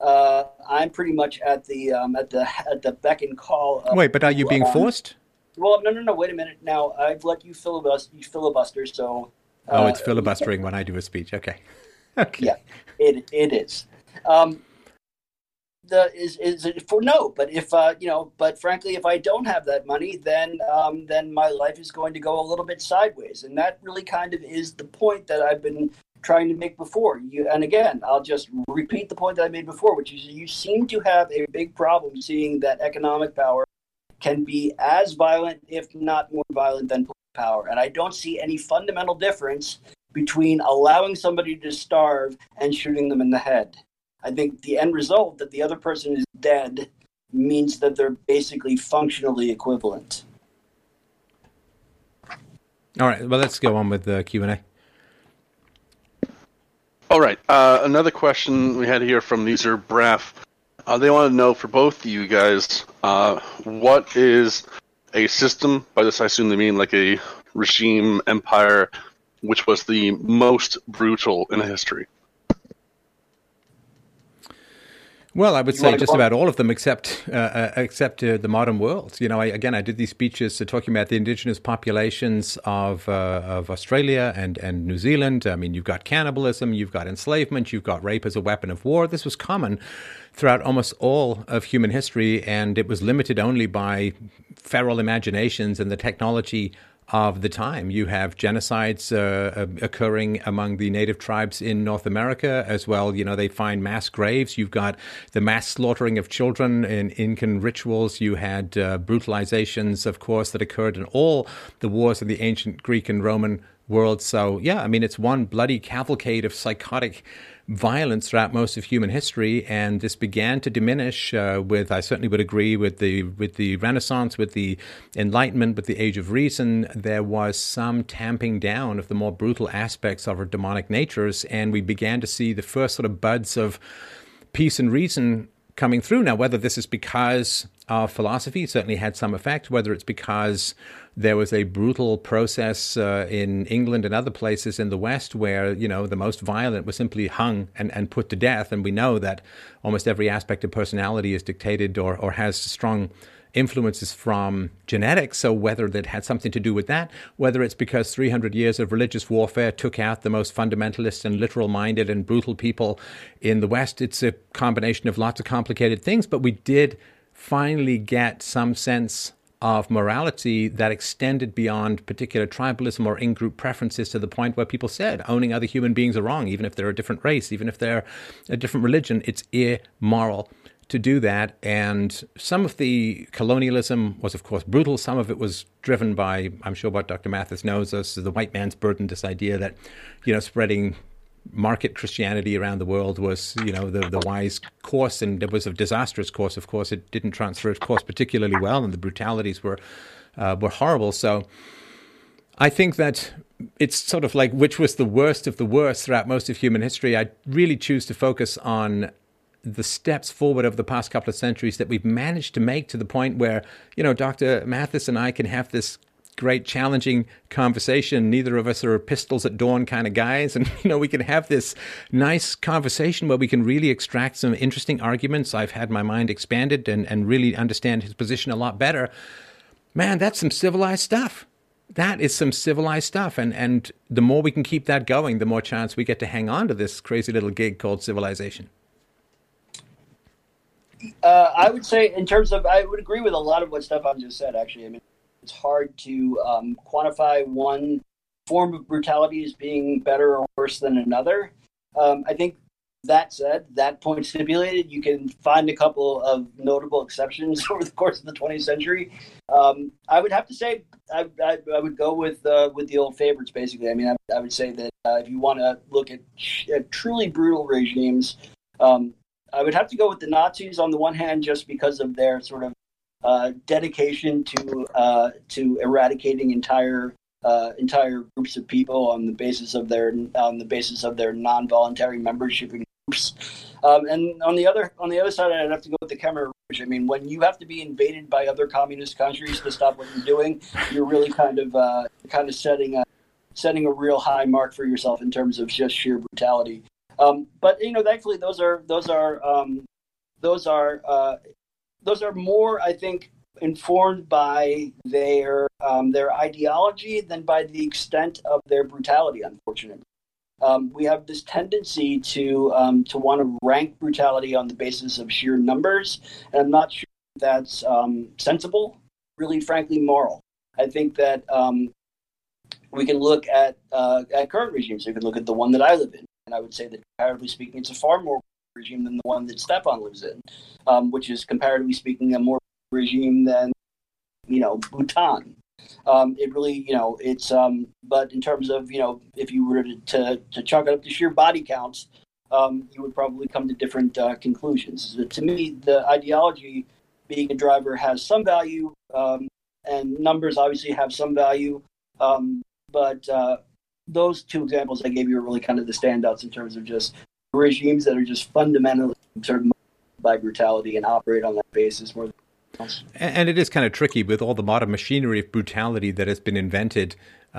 Uh, I'm pretty much at the um, at the at the beck and call. Of, wait, but are you being um, forced? Well, no, no, no. Wait a minute. Now I've let you filibuster. You filibuster. So. Uh, oh, it's filibustering when I do a speech. Okay. Okay. Yeah, it it is. Um, the is is it for no, but if uh, you know, but frankly, if I don't have that money, then um, then my life is going to go a little bit sideways, and that really kind of is the point that I've been trying to make before. You, and again, I'll just repeat the point that I made before, which is you seem to have a big problem seeing that economic power can be as violent, if not more violent, than political power. And I don't see any fundamental difference between allowing somebody to starve and shooting them in the head. I think the end result, that the other person is dead, means that they're basically functionally equivalent. All right, well, let's go on with the Q and A. All right. Uh, another question we had here from user Braff. Uh, they want to know, for both of you guys, uh, what is a system, by this I assume they mean like a regime, empire, which was the most brutal in history? Well, I would you say just about all of them except uh, except uh, the modern world. You know, I, again, I did these speeches uh, talking about the indigenous populations of uh, of Australia and, and New Zealand. I mean, you've got cannibalism, you've got enslavement, you've got rape as a weapon of war. This was common throughout almost all of human history, and it was limited only by feral imaginations and the technology of the time. You have genocides uh, occurring among the native tribes in North America as well. You know, they find mass graves. You've got the mass slaughtering of children in Incan rituals. You had uh, brutalizations, of course, that occurred in all the wars of the ancient Greek and Roman world. So, yeah, I mean, it's one bloody cavalcade of psychotic violence throughout most of human history, and this began to diminish uh, with, I certainly would agree, with the with the Renaissance, with the Enlightenment, with the Age of Reason. There was some tamping down of the more brutal aspects of our demonic natures, and we began to see the first sort of buds of peace and reason coming through. Now, whether this is because our philosophy certainly had some effect, whether it's because there was a brutal process uh, in England and other places in the West where, you know, the most violent was simply hung and, and put to death. And we know that almost every aspect of personality is dictated or, or has strong influences from genetics. So whether that had something to do with that, whether it's because three hundred years of religious warfare took out the most fundamentalist and literal-minded and brutal people in the West, it's a combination of lots of complicated things. But we did finally get some sense of morality that extended beyond particular tribalism or in-group preferences to the point where people said owning other human beings are wrong, even if they're a different race, even if they're a different religion. It's immoral to do that. And some of the colonialism was, of course, brutal. Some of it was driven by, I'm sure what Doctor Mathis knows us, the white man's burden, this idea that, you know, spreading market Christianity around the world was, you know, the, the wise course, and it was a disastrous course, of course. It didn't transfer its course particularly well, and the brutalities were uh, were horrible. So I think that it's sort of like which was the worst of the worst throughout most of human history. I really choose to focus on the steps forward over the past couple of centuries that we've managed to make to the point where, you know, Doctor Mathis and I can have this great challenging conversation. Neither of us are pistols at dawn kind of guys, and you know, we can have this nice conversation where we can really extract some interesting arguments. I've had my mind expanded and and really understand his position a lot better. Man, that's some civilized stuff. That is some civilized stuff, and and the more we can keep that going, the more chance we get to hang on to this crazy little gig called civilization. Uh, I would say, in terms of, I would agree with a lot of what Stefan just said. Actually, I mean, it's hard to um, quantify one form of brutality as being better or worse than another. Um, I think That said, that point stipulated, you can find a couple of notable exceptions over the course of the twentieth century. Um, I would have to say I, I, I would go with uh, with the old favorites, basically. I mean, I, I would say that uh, if you want to look at, at truly brutal regimes, um, I would have to go with the Nazis on the one hand, just because of their sort of uh, dedication to uh, to eradicating entire Uh, entire groups of people on the basis of their on the basis of their non-voluntary membership in groups, um, and on the other on the other side, I'd have to go with the Khmer Rouge. I mean, when you have to be invaded by other communist countries to stop what you're doing, you're really kind of uh, kind of setting a setting a real high mark for yourself in terms of just sheer brutality. Um, but you know, thankfully, those are those are um, those are uh, those are more, I think, informed by their um, their ideology than by the extent of their brutality, unfortunately. Um, we have this tendency to um, to want to rank brutality on the basis of sheer numbers, and I'm not sure that's um, sensible, really, frankly, moral. I think that um, we can look at, uh, at current regimes. We can look at the one that I live in, and I would say that, comparatively speaking, it's a far more regime than the one that Stefan lives in, um, which is, comparatively speaking, a more regime than, you know, Bhutan. Um, it really, you know, it's, um, but in terms of, you know, if you were to, to, to chalk it up to sheer body counts, um, you would probably come to different uh, conclusions. To me, the ideology being a driver has some value, um, and numbers obviously have some value, um, but uh, those two examples I gave you are really kind of the standouts in terms of just regimes that are just fundamentally sort of by brutality and operate on that basis more than. And it is kind of tricky with all the modern machinery of brutality that has been invented.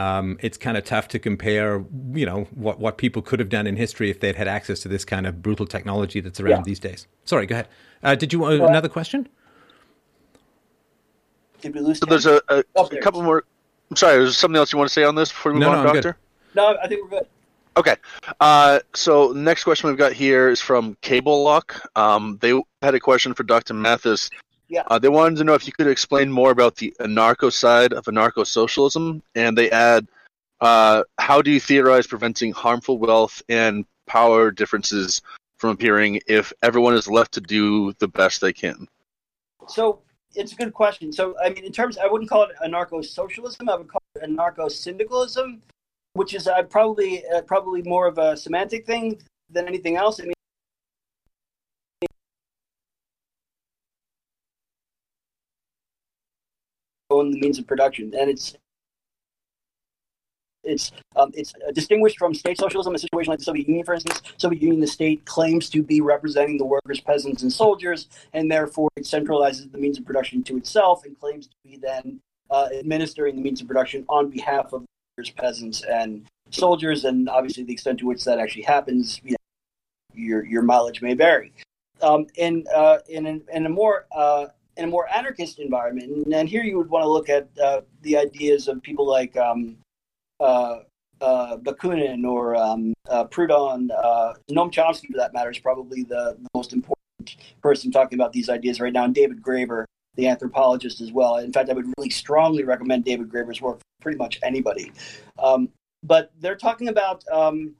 Um, it's kind of tough to compare, you know, what, what people could have done in history if they'd had access to this kind of brutal technology that's around yeah. these days. Sorry, go ahead. Uh, did you want uh, another question? Did we lose? So there's a, a, oh, there's a couple more. I'm sorry, is there something else you want to say on this before we move no, on, no, Doctor? Good. No, I think we're good. Okay. Uh, so the next question we've got here is from Cable Lock. Um, they had a question for Doctor Mathis. Yeah. Uh, they wanted to know if you could explain more about the anarcho side of anarcho-socialism, and they add, uh, how do you theorize preventing harmful wealth and power differences from appearing if everyone is left to do the best they can? So it's a good question. So, I mean, in terms, I wouldn't call it anarcho-socialism. I would call it anarcho-syndicalism, which is uh, probably uh, probably more of a semantic thing than anything else. I mean, own the means of production, and it's it's um, it's distinguished from state socialism. A situation like the Soviet Union, for instance, Soviet Union, the state claims to be representing the workers, peasants, and soldiers, and therefore it centralizes the means of production to itself and claims to be then uh, administering the means of production on behalf of workers, peasants, and soldiers. And obviously, the extent to which that actually happens, you know, your your mileage may vary. Um, in uh, in in a more uh, in a more anarchist environment, and here you would want to look at uh, the ideas of people like um, uh, uh, Bakunin or um, uh, Proudhon. uh, Noam Chomsky, for that matter, is probably the, the most important person talking about these ideas right now, and David Graeber, the anthropologist, as well. In fact, I would really strongly recommend David Graeber's work for pretty much anybody. Um, but they're talking about um,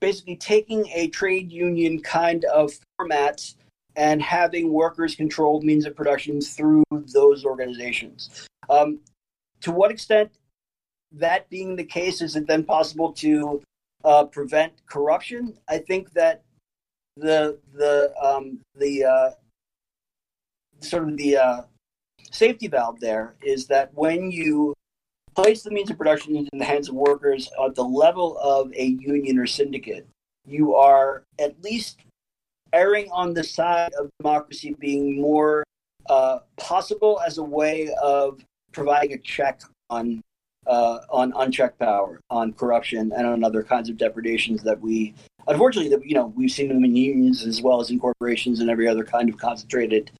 basically taking a trade union kind of format and having workers control means of production through those organizations. Um, to what extent that being the case, is it then possible to uh, prevent corruption? I think that the the um, the uh, sort of the uh, safety valve there is that when you place the means of production in the hands of workers at the level of a union or syndicate, you are at least erring on the side of democracy being more uh, possible as a way of providing a check on uh, on unchecked power, on corruption, and on other kinds of depredations that we, unfortunately, that you know, we've seen them in unions as well as in corporations and every other kind of concentrated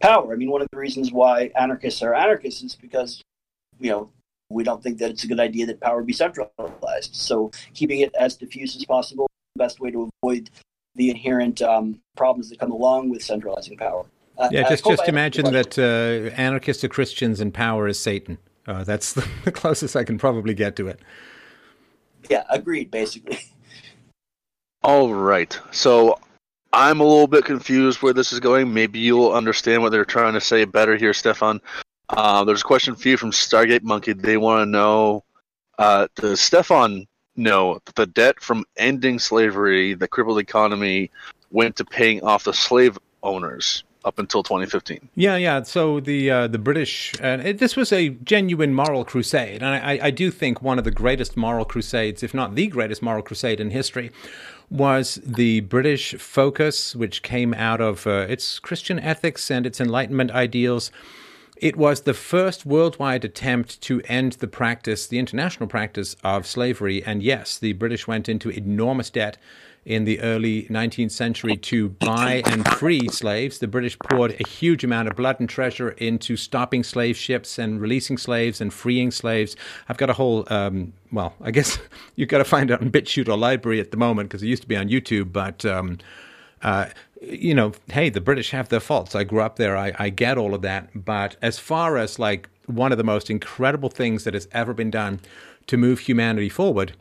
power. I mean, one of the reasons why anarchists are anarchists is because, you know, we don't think that it's a good idea that power be centralized. So keeping it as diffuse as possible is the best way to avoid the inherent um, problems that come along with centralizing power. Uh, yeah, just just I imagine that uh, anarchists are Christians and power is Satan. Uh, that's the closest I can probably get to it. Yeah, agreed, basically. All right. So I'm a little bit confused where this is going. Maybe you'll understand what they're trying to say better here, Stefan. Uh, there's a question for you from Stargate Monkey. They want to know, uh, does Stefan know that the debt from ending slavery that crippled the economy went to paying off the slave owners up until twenty fifteen. Yeah, yeah. So the uh, the British, uh, it, this was a genuine moral crusade. And I, I do think one of the greatest moral crusades, if not the greatest moral crusade in history, was the British focus, which came out of uh, its Christian ethics and its Enlightenment ideals. It was the first worldwide attempt to end the practice, the international practice of slavery. And yes, the British went into enormous debt in the early nineteenth century to buy and free slaves. The British poured a huge amount of blood and treasure into stopping slave ships and releasing slaves and freeing slaves. I've got a whole, um, well, I guess you've got to find out on Bitchute or Library at the moment because it used to be on YouTube, but... Um, uh, you know, hey, the British have their faults. I grew up there. I, I get all of that. But as far as like one of the most incredible things that has ever been done to move humanity forward,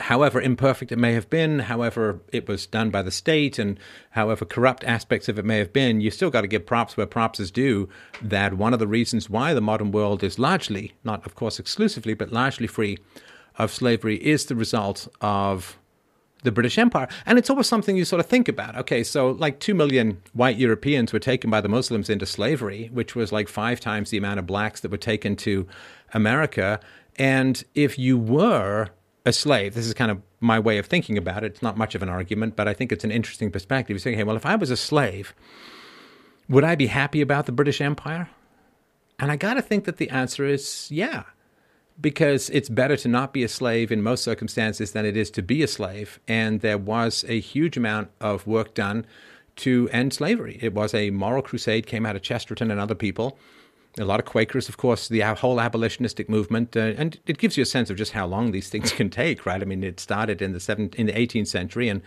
however imperfect it may have been, however it was done by the state and however corrupt aspects of it may have been, you still got to give props where props is due, that one of the reasons why the modern world is largely, not of course exclusively, but largely free of slavery is the result of the British Empire. And it's always something you sort of think about. Okay, so like two million white Europeans were taken by the Muslims into slavery, which was like five times the amount of blacks that were taken to America. And if you were a slave, this is kind of my way of thinking about it. It's not much of an argument, but I think it's an interesting perspective. You say, hey, well, if I was a slave, would I be happy about the British Empire? And I got to think that the answer is yeah. Because it's better to not be a slave in most circumstances than it is to be a slave. And there was a huge amount of work done to end slavery. It was a moral crusade, came out of Chesterton and other people. A lot of Quakers, of course, the whole abolitionistic movement. Uh, and it gives you a sense of just how long these things can take, right? I mean, it started in the seventeenth, in the eighteenth century and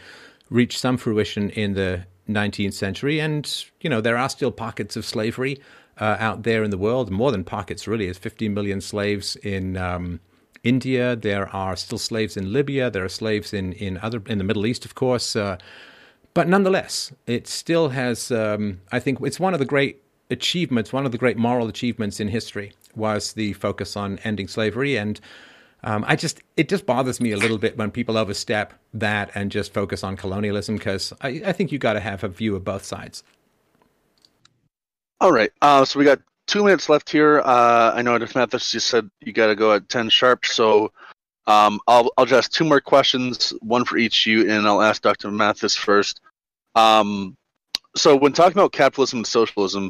reached some fruition in the nineteenth century. And, you know, there are still pockets of slavery Uh, out there in the world, more than pockets really. There's fifteen million slaves in um, India. There are still slaves in Libya. There are slaves in, in other in the Middle East, of course. Uh, but nonetheless, it still has, um, I think it's one of the great achievements, one of the great moral achievements in history was the focus on ending slavery. And um, I just, it just bothers me a little bit when people overstep that and just focus on colonialism, because I, I think you got to have a view of both sides. All right, uh, so we got two minutes left here. Uh, I know Doctor Mathis just said you got to go at ten sharp, so um, I'll, I'll just ask two more questions, one for each of you, and I'll ask Doctor Mathis first. Um, so when talking about capitalism and socialism,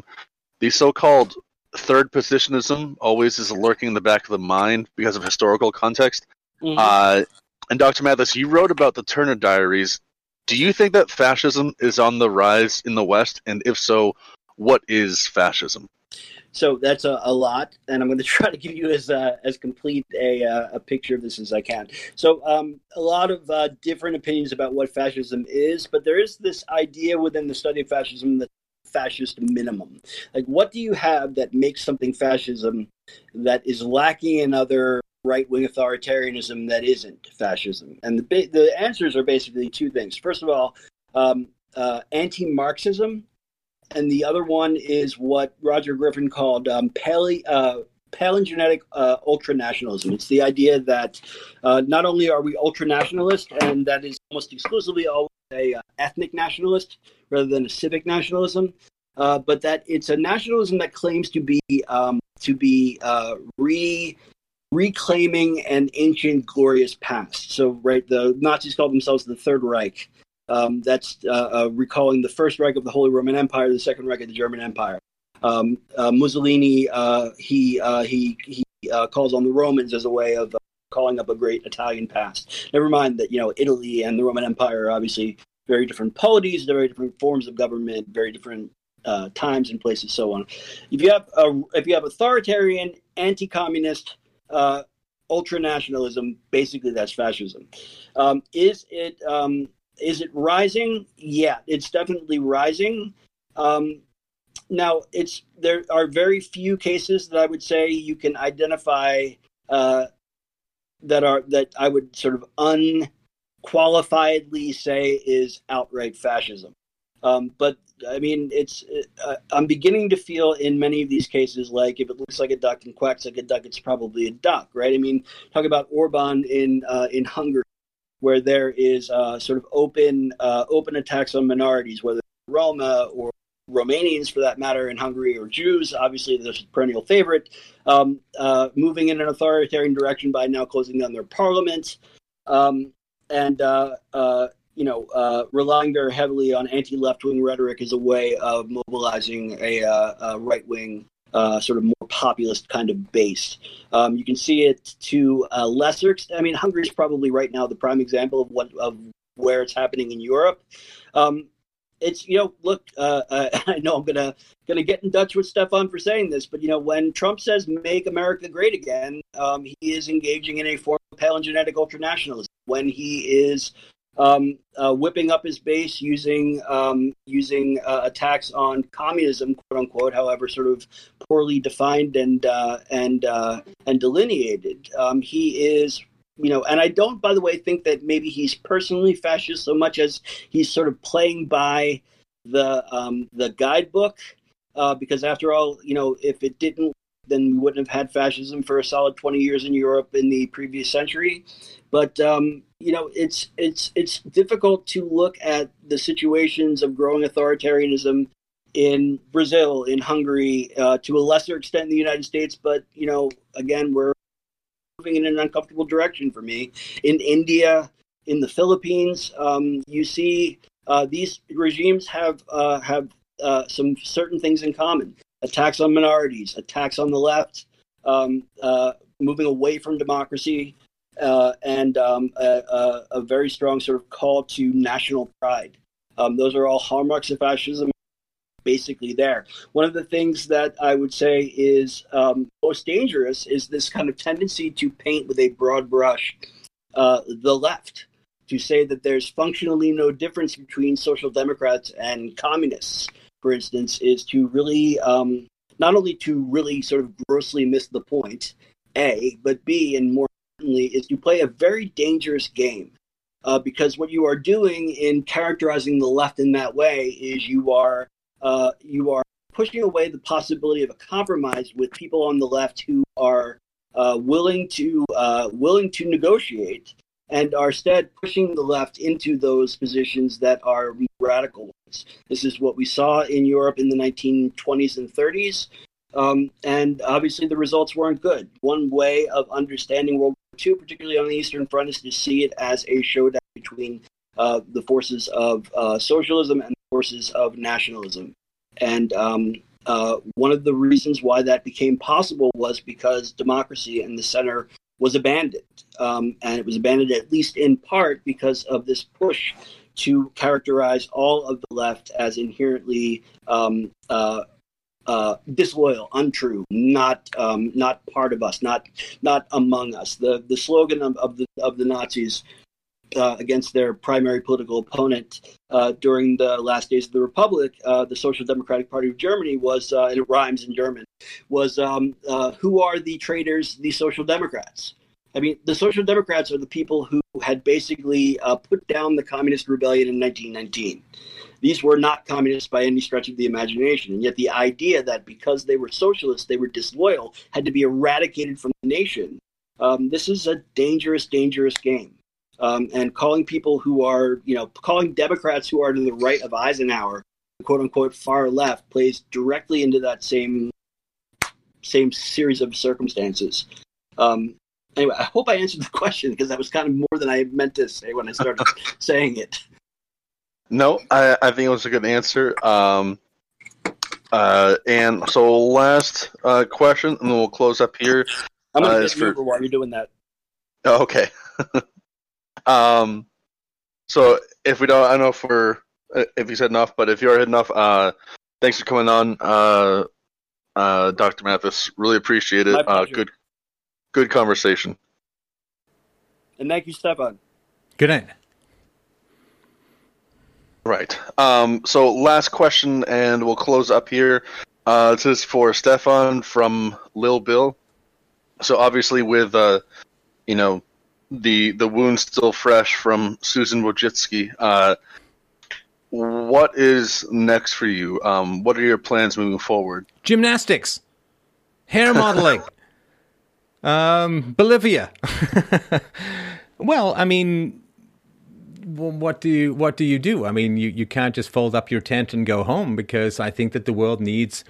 the so-called third positionism always is lurking in the back of the mind because of historical context. Mm-hmm. Uh, and Doctor Mathis, you wrote about the Turner Diaries. Do you think that fascism is on the rise in the West, and if so, what is fascism? So that's a, a lot, and I'm going to try to give you as uh, as complete a, uh, a picture of this as I can. So um, a lot of uh, different opinions about what fascism is, but there is this idea within the study of fascism that fascist minimum. Like, what do you have that makes something fascism that is lacking in other right-wing authoritarianism that isn't fascism? And the ba- the answers are basically two things. First of all, um, uh, anti-Marxism. And the other one is what Roger Griffin called um, pale, uh, palingenetic uh, ultranationalism. It's the idea that uh, not only are we ultranationalist, and that is almost exclusively always a uh, ethnic nationalist rather than a civic nationalism, uh, but that it's a nationalism that claims to be um, to be uh, re. reclaiming an ancient glorious past. So, right, the Nazis called themselves the Third Reich. Um, that's uh, uh, recalling the First Reich of the Holy Roman Empire, the Second Reich of the German Empire. Um, uh, Mussolini, uh, he, uh, he he uh, calls on the Romans as a way of uh, calling up a great Italian past. Never mind that, you know, Italy and the Roman Empire are obviously very different polities, very different forms of government, very different uh, times and places, so on. If you have a, if you have authoritarian, anti-communist, uh, ultranationalism, basically that's fascism. Um, is it? Um, Is it rising? Yeah, it's definitely rising. Um, now, it's there are very few cases that I would say you can identify uh, that are that I would sort of un qualifiedly say is outright fascism. Um, but I mean, it's uh, I'm beginning to feel in many of these cases, like if it looks like a duck and quacks like a duck, it's probably a duck, right? I mean, talk about Orban in uh, in Hungary, where there is uh, sort of open uh, open attacks on minorities, whether Roma or Romanians, for that matter, in Hungary, or Jews, obviously the perennial favorite, um, uh, moving in an authoritarian direction by now closing down their parliaments, um, and uh, uh, you know, uh, relying very heavily on anti-left-wing rhetoric as a way of mobilizing a, uh, a right-wing uh, sort of more populist kind of base. Um, you can see it to a lesser extent. I mean, Hungary is probably right now the prime example of what of where it's happening in Europe. Um, It's, you know, look, uh, uh, I know I'm going to gonna get in touch with Stefan for saying this, but, you know, when Trump says make America great again, um, he is engaging in a form of palingenetic ultranationalism. When he is um, uh, whipping up his base using um, using uh, attacks on communism, quote unquote, however sort of poorly defined and uh, and uh, and delineated, um, he is... You know, and I don't, by the way, think that maybe he's personally fascist so much as he's sort of playing by the um, the guidebook, uh, because after all, you know, if it didn't, then we wouldn't have had fascism for a solid twenty years in Europe in the previous century. But, um, you know, it's it's it's difficult to look at the situations of growing authoritarianism in Brazil, in Hungary, uh, to a lesser extent in the United States. But, you know, again, we're moving in an uncomfortable direction for me. In India, in the Philippines, um, you see uh, these regimes have uh, have uh, some certain things in common: attacks on minorities, attacks on the left, um, uh, moving away from democracy, uh, and um, a, a very strong sort of call to national pride. Um, those are all hallmarks of fascism. Basically there. One of the things that I would say is um, most dangerous is this kind of tendency to paint with a broad brush uh, the left, to say that there's functionally no difference between social democrats and communists, for instance, is to really, um, not only to really sort of grossly miss the point, A, but B, and more importantly, is to play a very dangerous game. Uh, because what you are doing in characterizing the left in that way is you are Uh, you are pushing away the possibility of a compromise with people on the left who are uh, willing to uh, willing to negotiate, and are instead pushing the left into those positions that are radical ones. This is what we saw in Europe in the nineteen twenties and thirties, um, and obviously the results weren't good. One way of understanding World War Two, particularly on the Eastern Front, is to see it as a showdown between uh, the forces of uh, socialism and forces of nationalism. And um, uh, one of the reasons why that became possible was because democracy in the center was abandoned. Um, and it was abandoned at least in part because of this push to characterize all of the left as inherently um, uh, uh, disloyal, untrue, not um, not part of us, not not among us. The the slogan of, of the of the Nazis Uh, against their primary political opponent uh, during the last days of the Republic, uh, the Social Democratic Party of Germany was, uh, and it rhymes in German, was um, uh, who are the traitors, the Social Democrats? I mean, the Social Democrats are the people who had basically uh, put down the communist rebellion in nineteen nineteen. These were not communists by any stretch of the imagination, and yet the idea that because they were socialists, they were disloyal, had to be eradicated from the nation. Um, this is a dangerous, dangerous game. Um, and calling people who are, you know, calling Democrats who are to the right of Eisenhower, quote unquote, far left, plays directly into that same same series of circumstances. Um, anyway, I hope I answered the question, because that was kind of more than I meant to say when I started saying it. No, I, I think it was a good answer. Um, uh, and so last uh, question, and then we'll close up here. I'm going to get you for while you're doing that. Oh, okay. Um, so if we don't, I don't know if we're, if you said enough, but if you are enough, uh, thanks for coming on, uh, uh, Doctor Mathis, really appreciate it. Uh, good, good conversation. And thank you, Stefan. Good night. Right. Um, so last question, and we'll close up here. Uh, this is for Stefan from Lil Bill. So obviously with, uh, you know, the the wound still fresh from Susan Wojcicki. Uh, what is next for you? Um, what are your plans moving forward? Gymnastics, hair modeling, um, Bolivia. Well, I mean, what do you what do you do? I mean, you, you can't just fold up your tent and go home, because I think that the world needs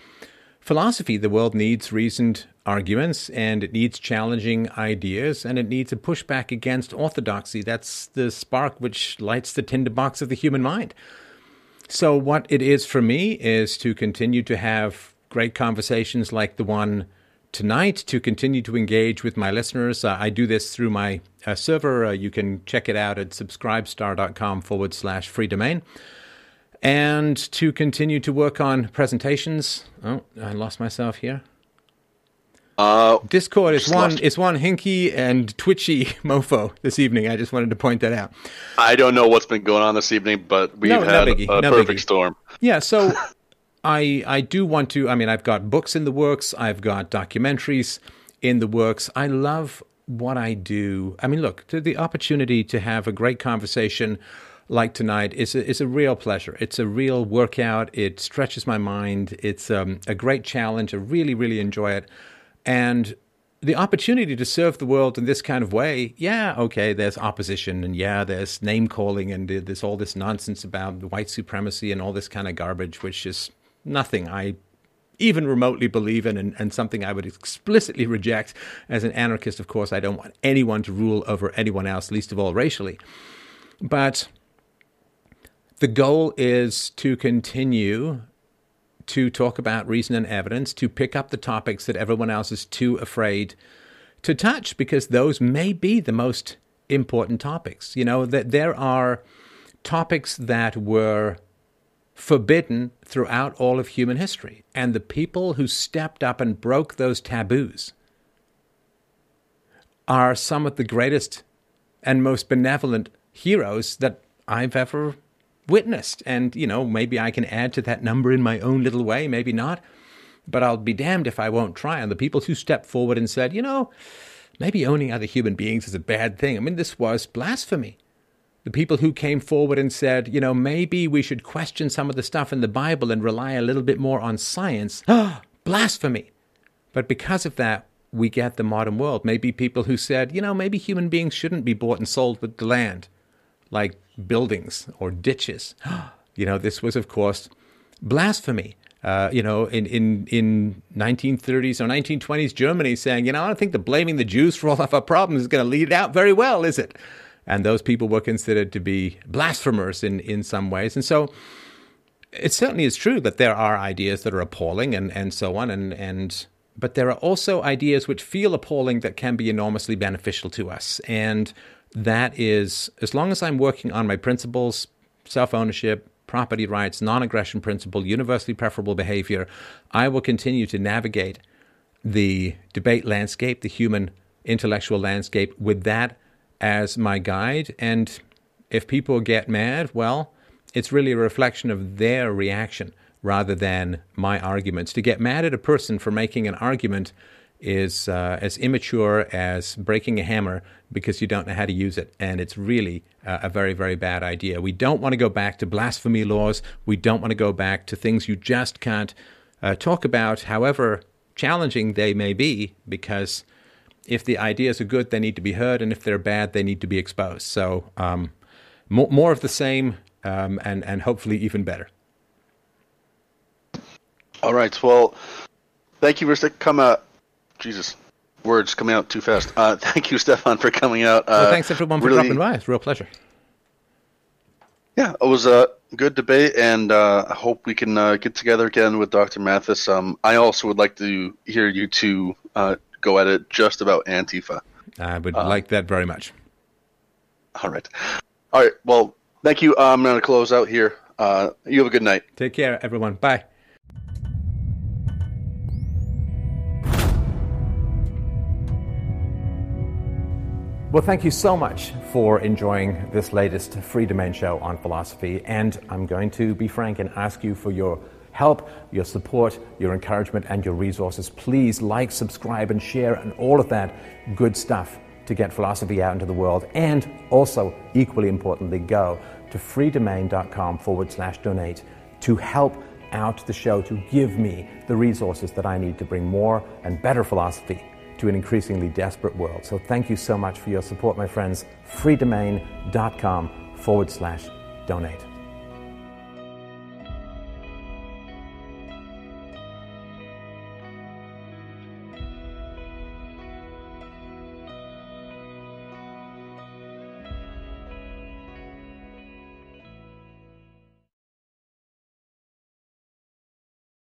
philosophy. The world needs reasoned arguments, and it needs challenging ideas, and it needs a pushback against orthodoxy. That's the spark which lights the tinderbox of the human mind. So what it is for me is to continue to have great conversations like the one tonight, to continue to engage with my listeners. Uh, I do this through my uh, server. Uh, you can check it out at subscribestar.com forward slash freedomain. And to continue to work on presentations. Oh, I lost myself here. Uh, Discord is one is one hinky and twitchy mofo this evening. I just wanted to point that out. I don't know what's been going on this evening, but we've no, had no biggie, a no perfect biggie. storm. Yeah, so I I do want to, I mean, I've got books in the works. I've got documentaries in the works. I love what I do. I mean, look, to the opportunity to have a great conversation like tonight is a, is a real pleasure. It's a real workout. It stretches my mind. It's um, a great challenge. I really, really enjoy it. And the opportunity to serve the world in this kind of way, yeah, okay, there's opposition, and yeah, there's name-calling, and there's all this nonsense about white supremacy and all this kind of garbage, which is nothing I even remotely believe in, and, and something I would explicitly reject. As an anarchist, of course, I don't want anyone to rule over anyone else, least of all racially. But the goal is to continue to talk about reason and evidence, to pick up the topics that everyone else is too afraid to touch, because those may be the most important topics. You know, that there are topics that were forbidden throughout all of human history, and the people who stepped up and broke those taboos are some of the greatest and most benevolent heroes that I've ever witnessed. And, you know, maybe I can add to that number in my own little way, maybe not, but I'll be damned if I won't try. And the people who stepped forward and said, you know, maybe owning other human beings is a bad thing. I mean, this was blasphemy. The people who came forward and said, you know, maybe we should question some of the stuff in the Bible and rely a little bit more on science. Blasphemy. But because of that, we get the modern world. Maybe people who said, you know, maybe human beings shouldn't be bought and sold with the land, like buildings or ditches. You know, this was, of course, blasphemy. Uh, you know, in, in, in nineteen thirties or nineteen twenties, Germany saying, you know, I don't think that blaming the Jews for all of our problems is going to lead it out very well, is it? And those people were considered to be blasphemers in, in some ways. And so it certainly is true that there are ideas that are appalling and, and so on. And, and but there are also ideas which feel appalling that can be enormously beneficial to us. And that is, as long as I'm working on my principles, self-ownership, property rights, non-aggression principle, universally preferable behavior, I will continue to navigate the debate landscape, the human intellectual landscape, with that as my guide. And if people get mad, well, it's really a reflection of their reaction rather than my arguments. To get mad at a person for making an argument is uh, as immature as breaking a hammer because you don't know how to use it. And it's really uh, a very, very bad idea. We don't want to go back to blasphemy laws. We don't want to go back to things you just can't uh, talk about, however challenging they may be, because if the ideas are good, they need to be heard, and if they're bad, they need to be exposed. So um, more, more of the same, um, and, and hopefully even better. All right. Well, thank you for coming out. Jesus, words coming out too fast. Uh, thank you, Stefan, for coming out. Uh, well, thanks, everyone, for really, dropping by. It's a real pleasure. Yeah, it was a good debate, and uh, I hope we can uh, get together again with Doctor Mathis. Um, I also would like to hear you two uh, go at it just about Antifa. I would uh, like that very much. All right. All right, well, thank you. I'm going to close out here. Uh, you have a good night. Take care, everyone. Bye. Well, thank you so much for enjoying this latest Free Domain show on philosophy, and I'm going to be frank and ask you for your help, your support, your encouragement, and your resources. Please like, subscribe, and share, and all of that good stuff. to get philosophy out into the world, and also, equally importantly, go to freedomain.com forward slash donate to help out the show, to give me the resources that I need to bring more and better philosophy to an increasingly desperate world. So thank you so much for your support, my friends. freedomain.com forward slash donate.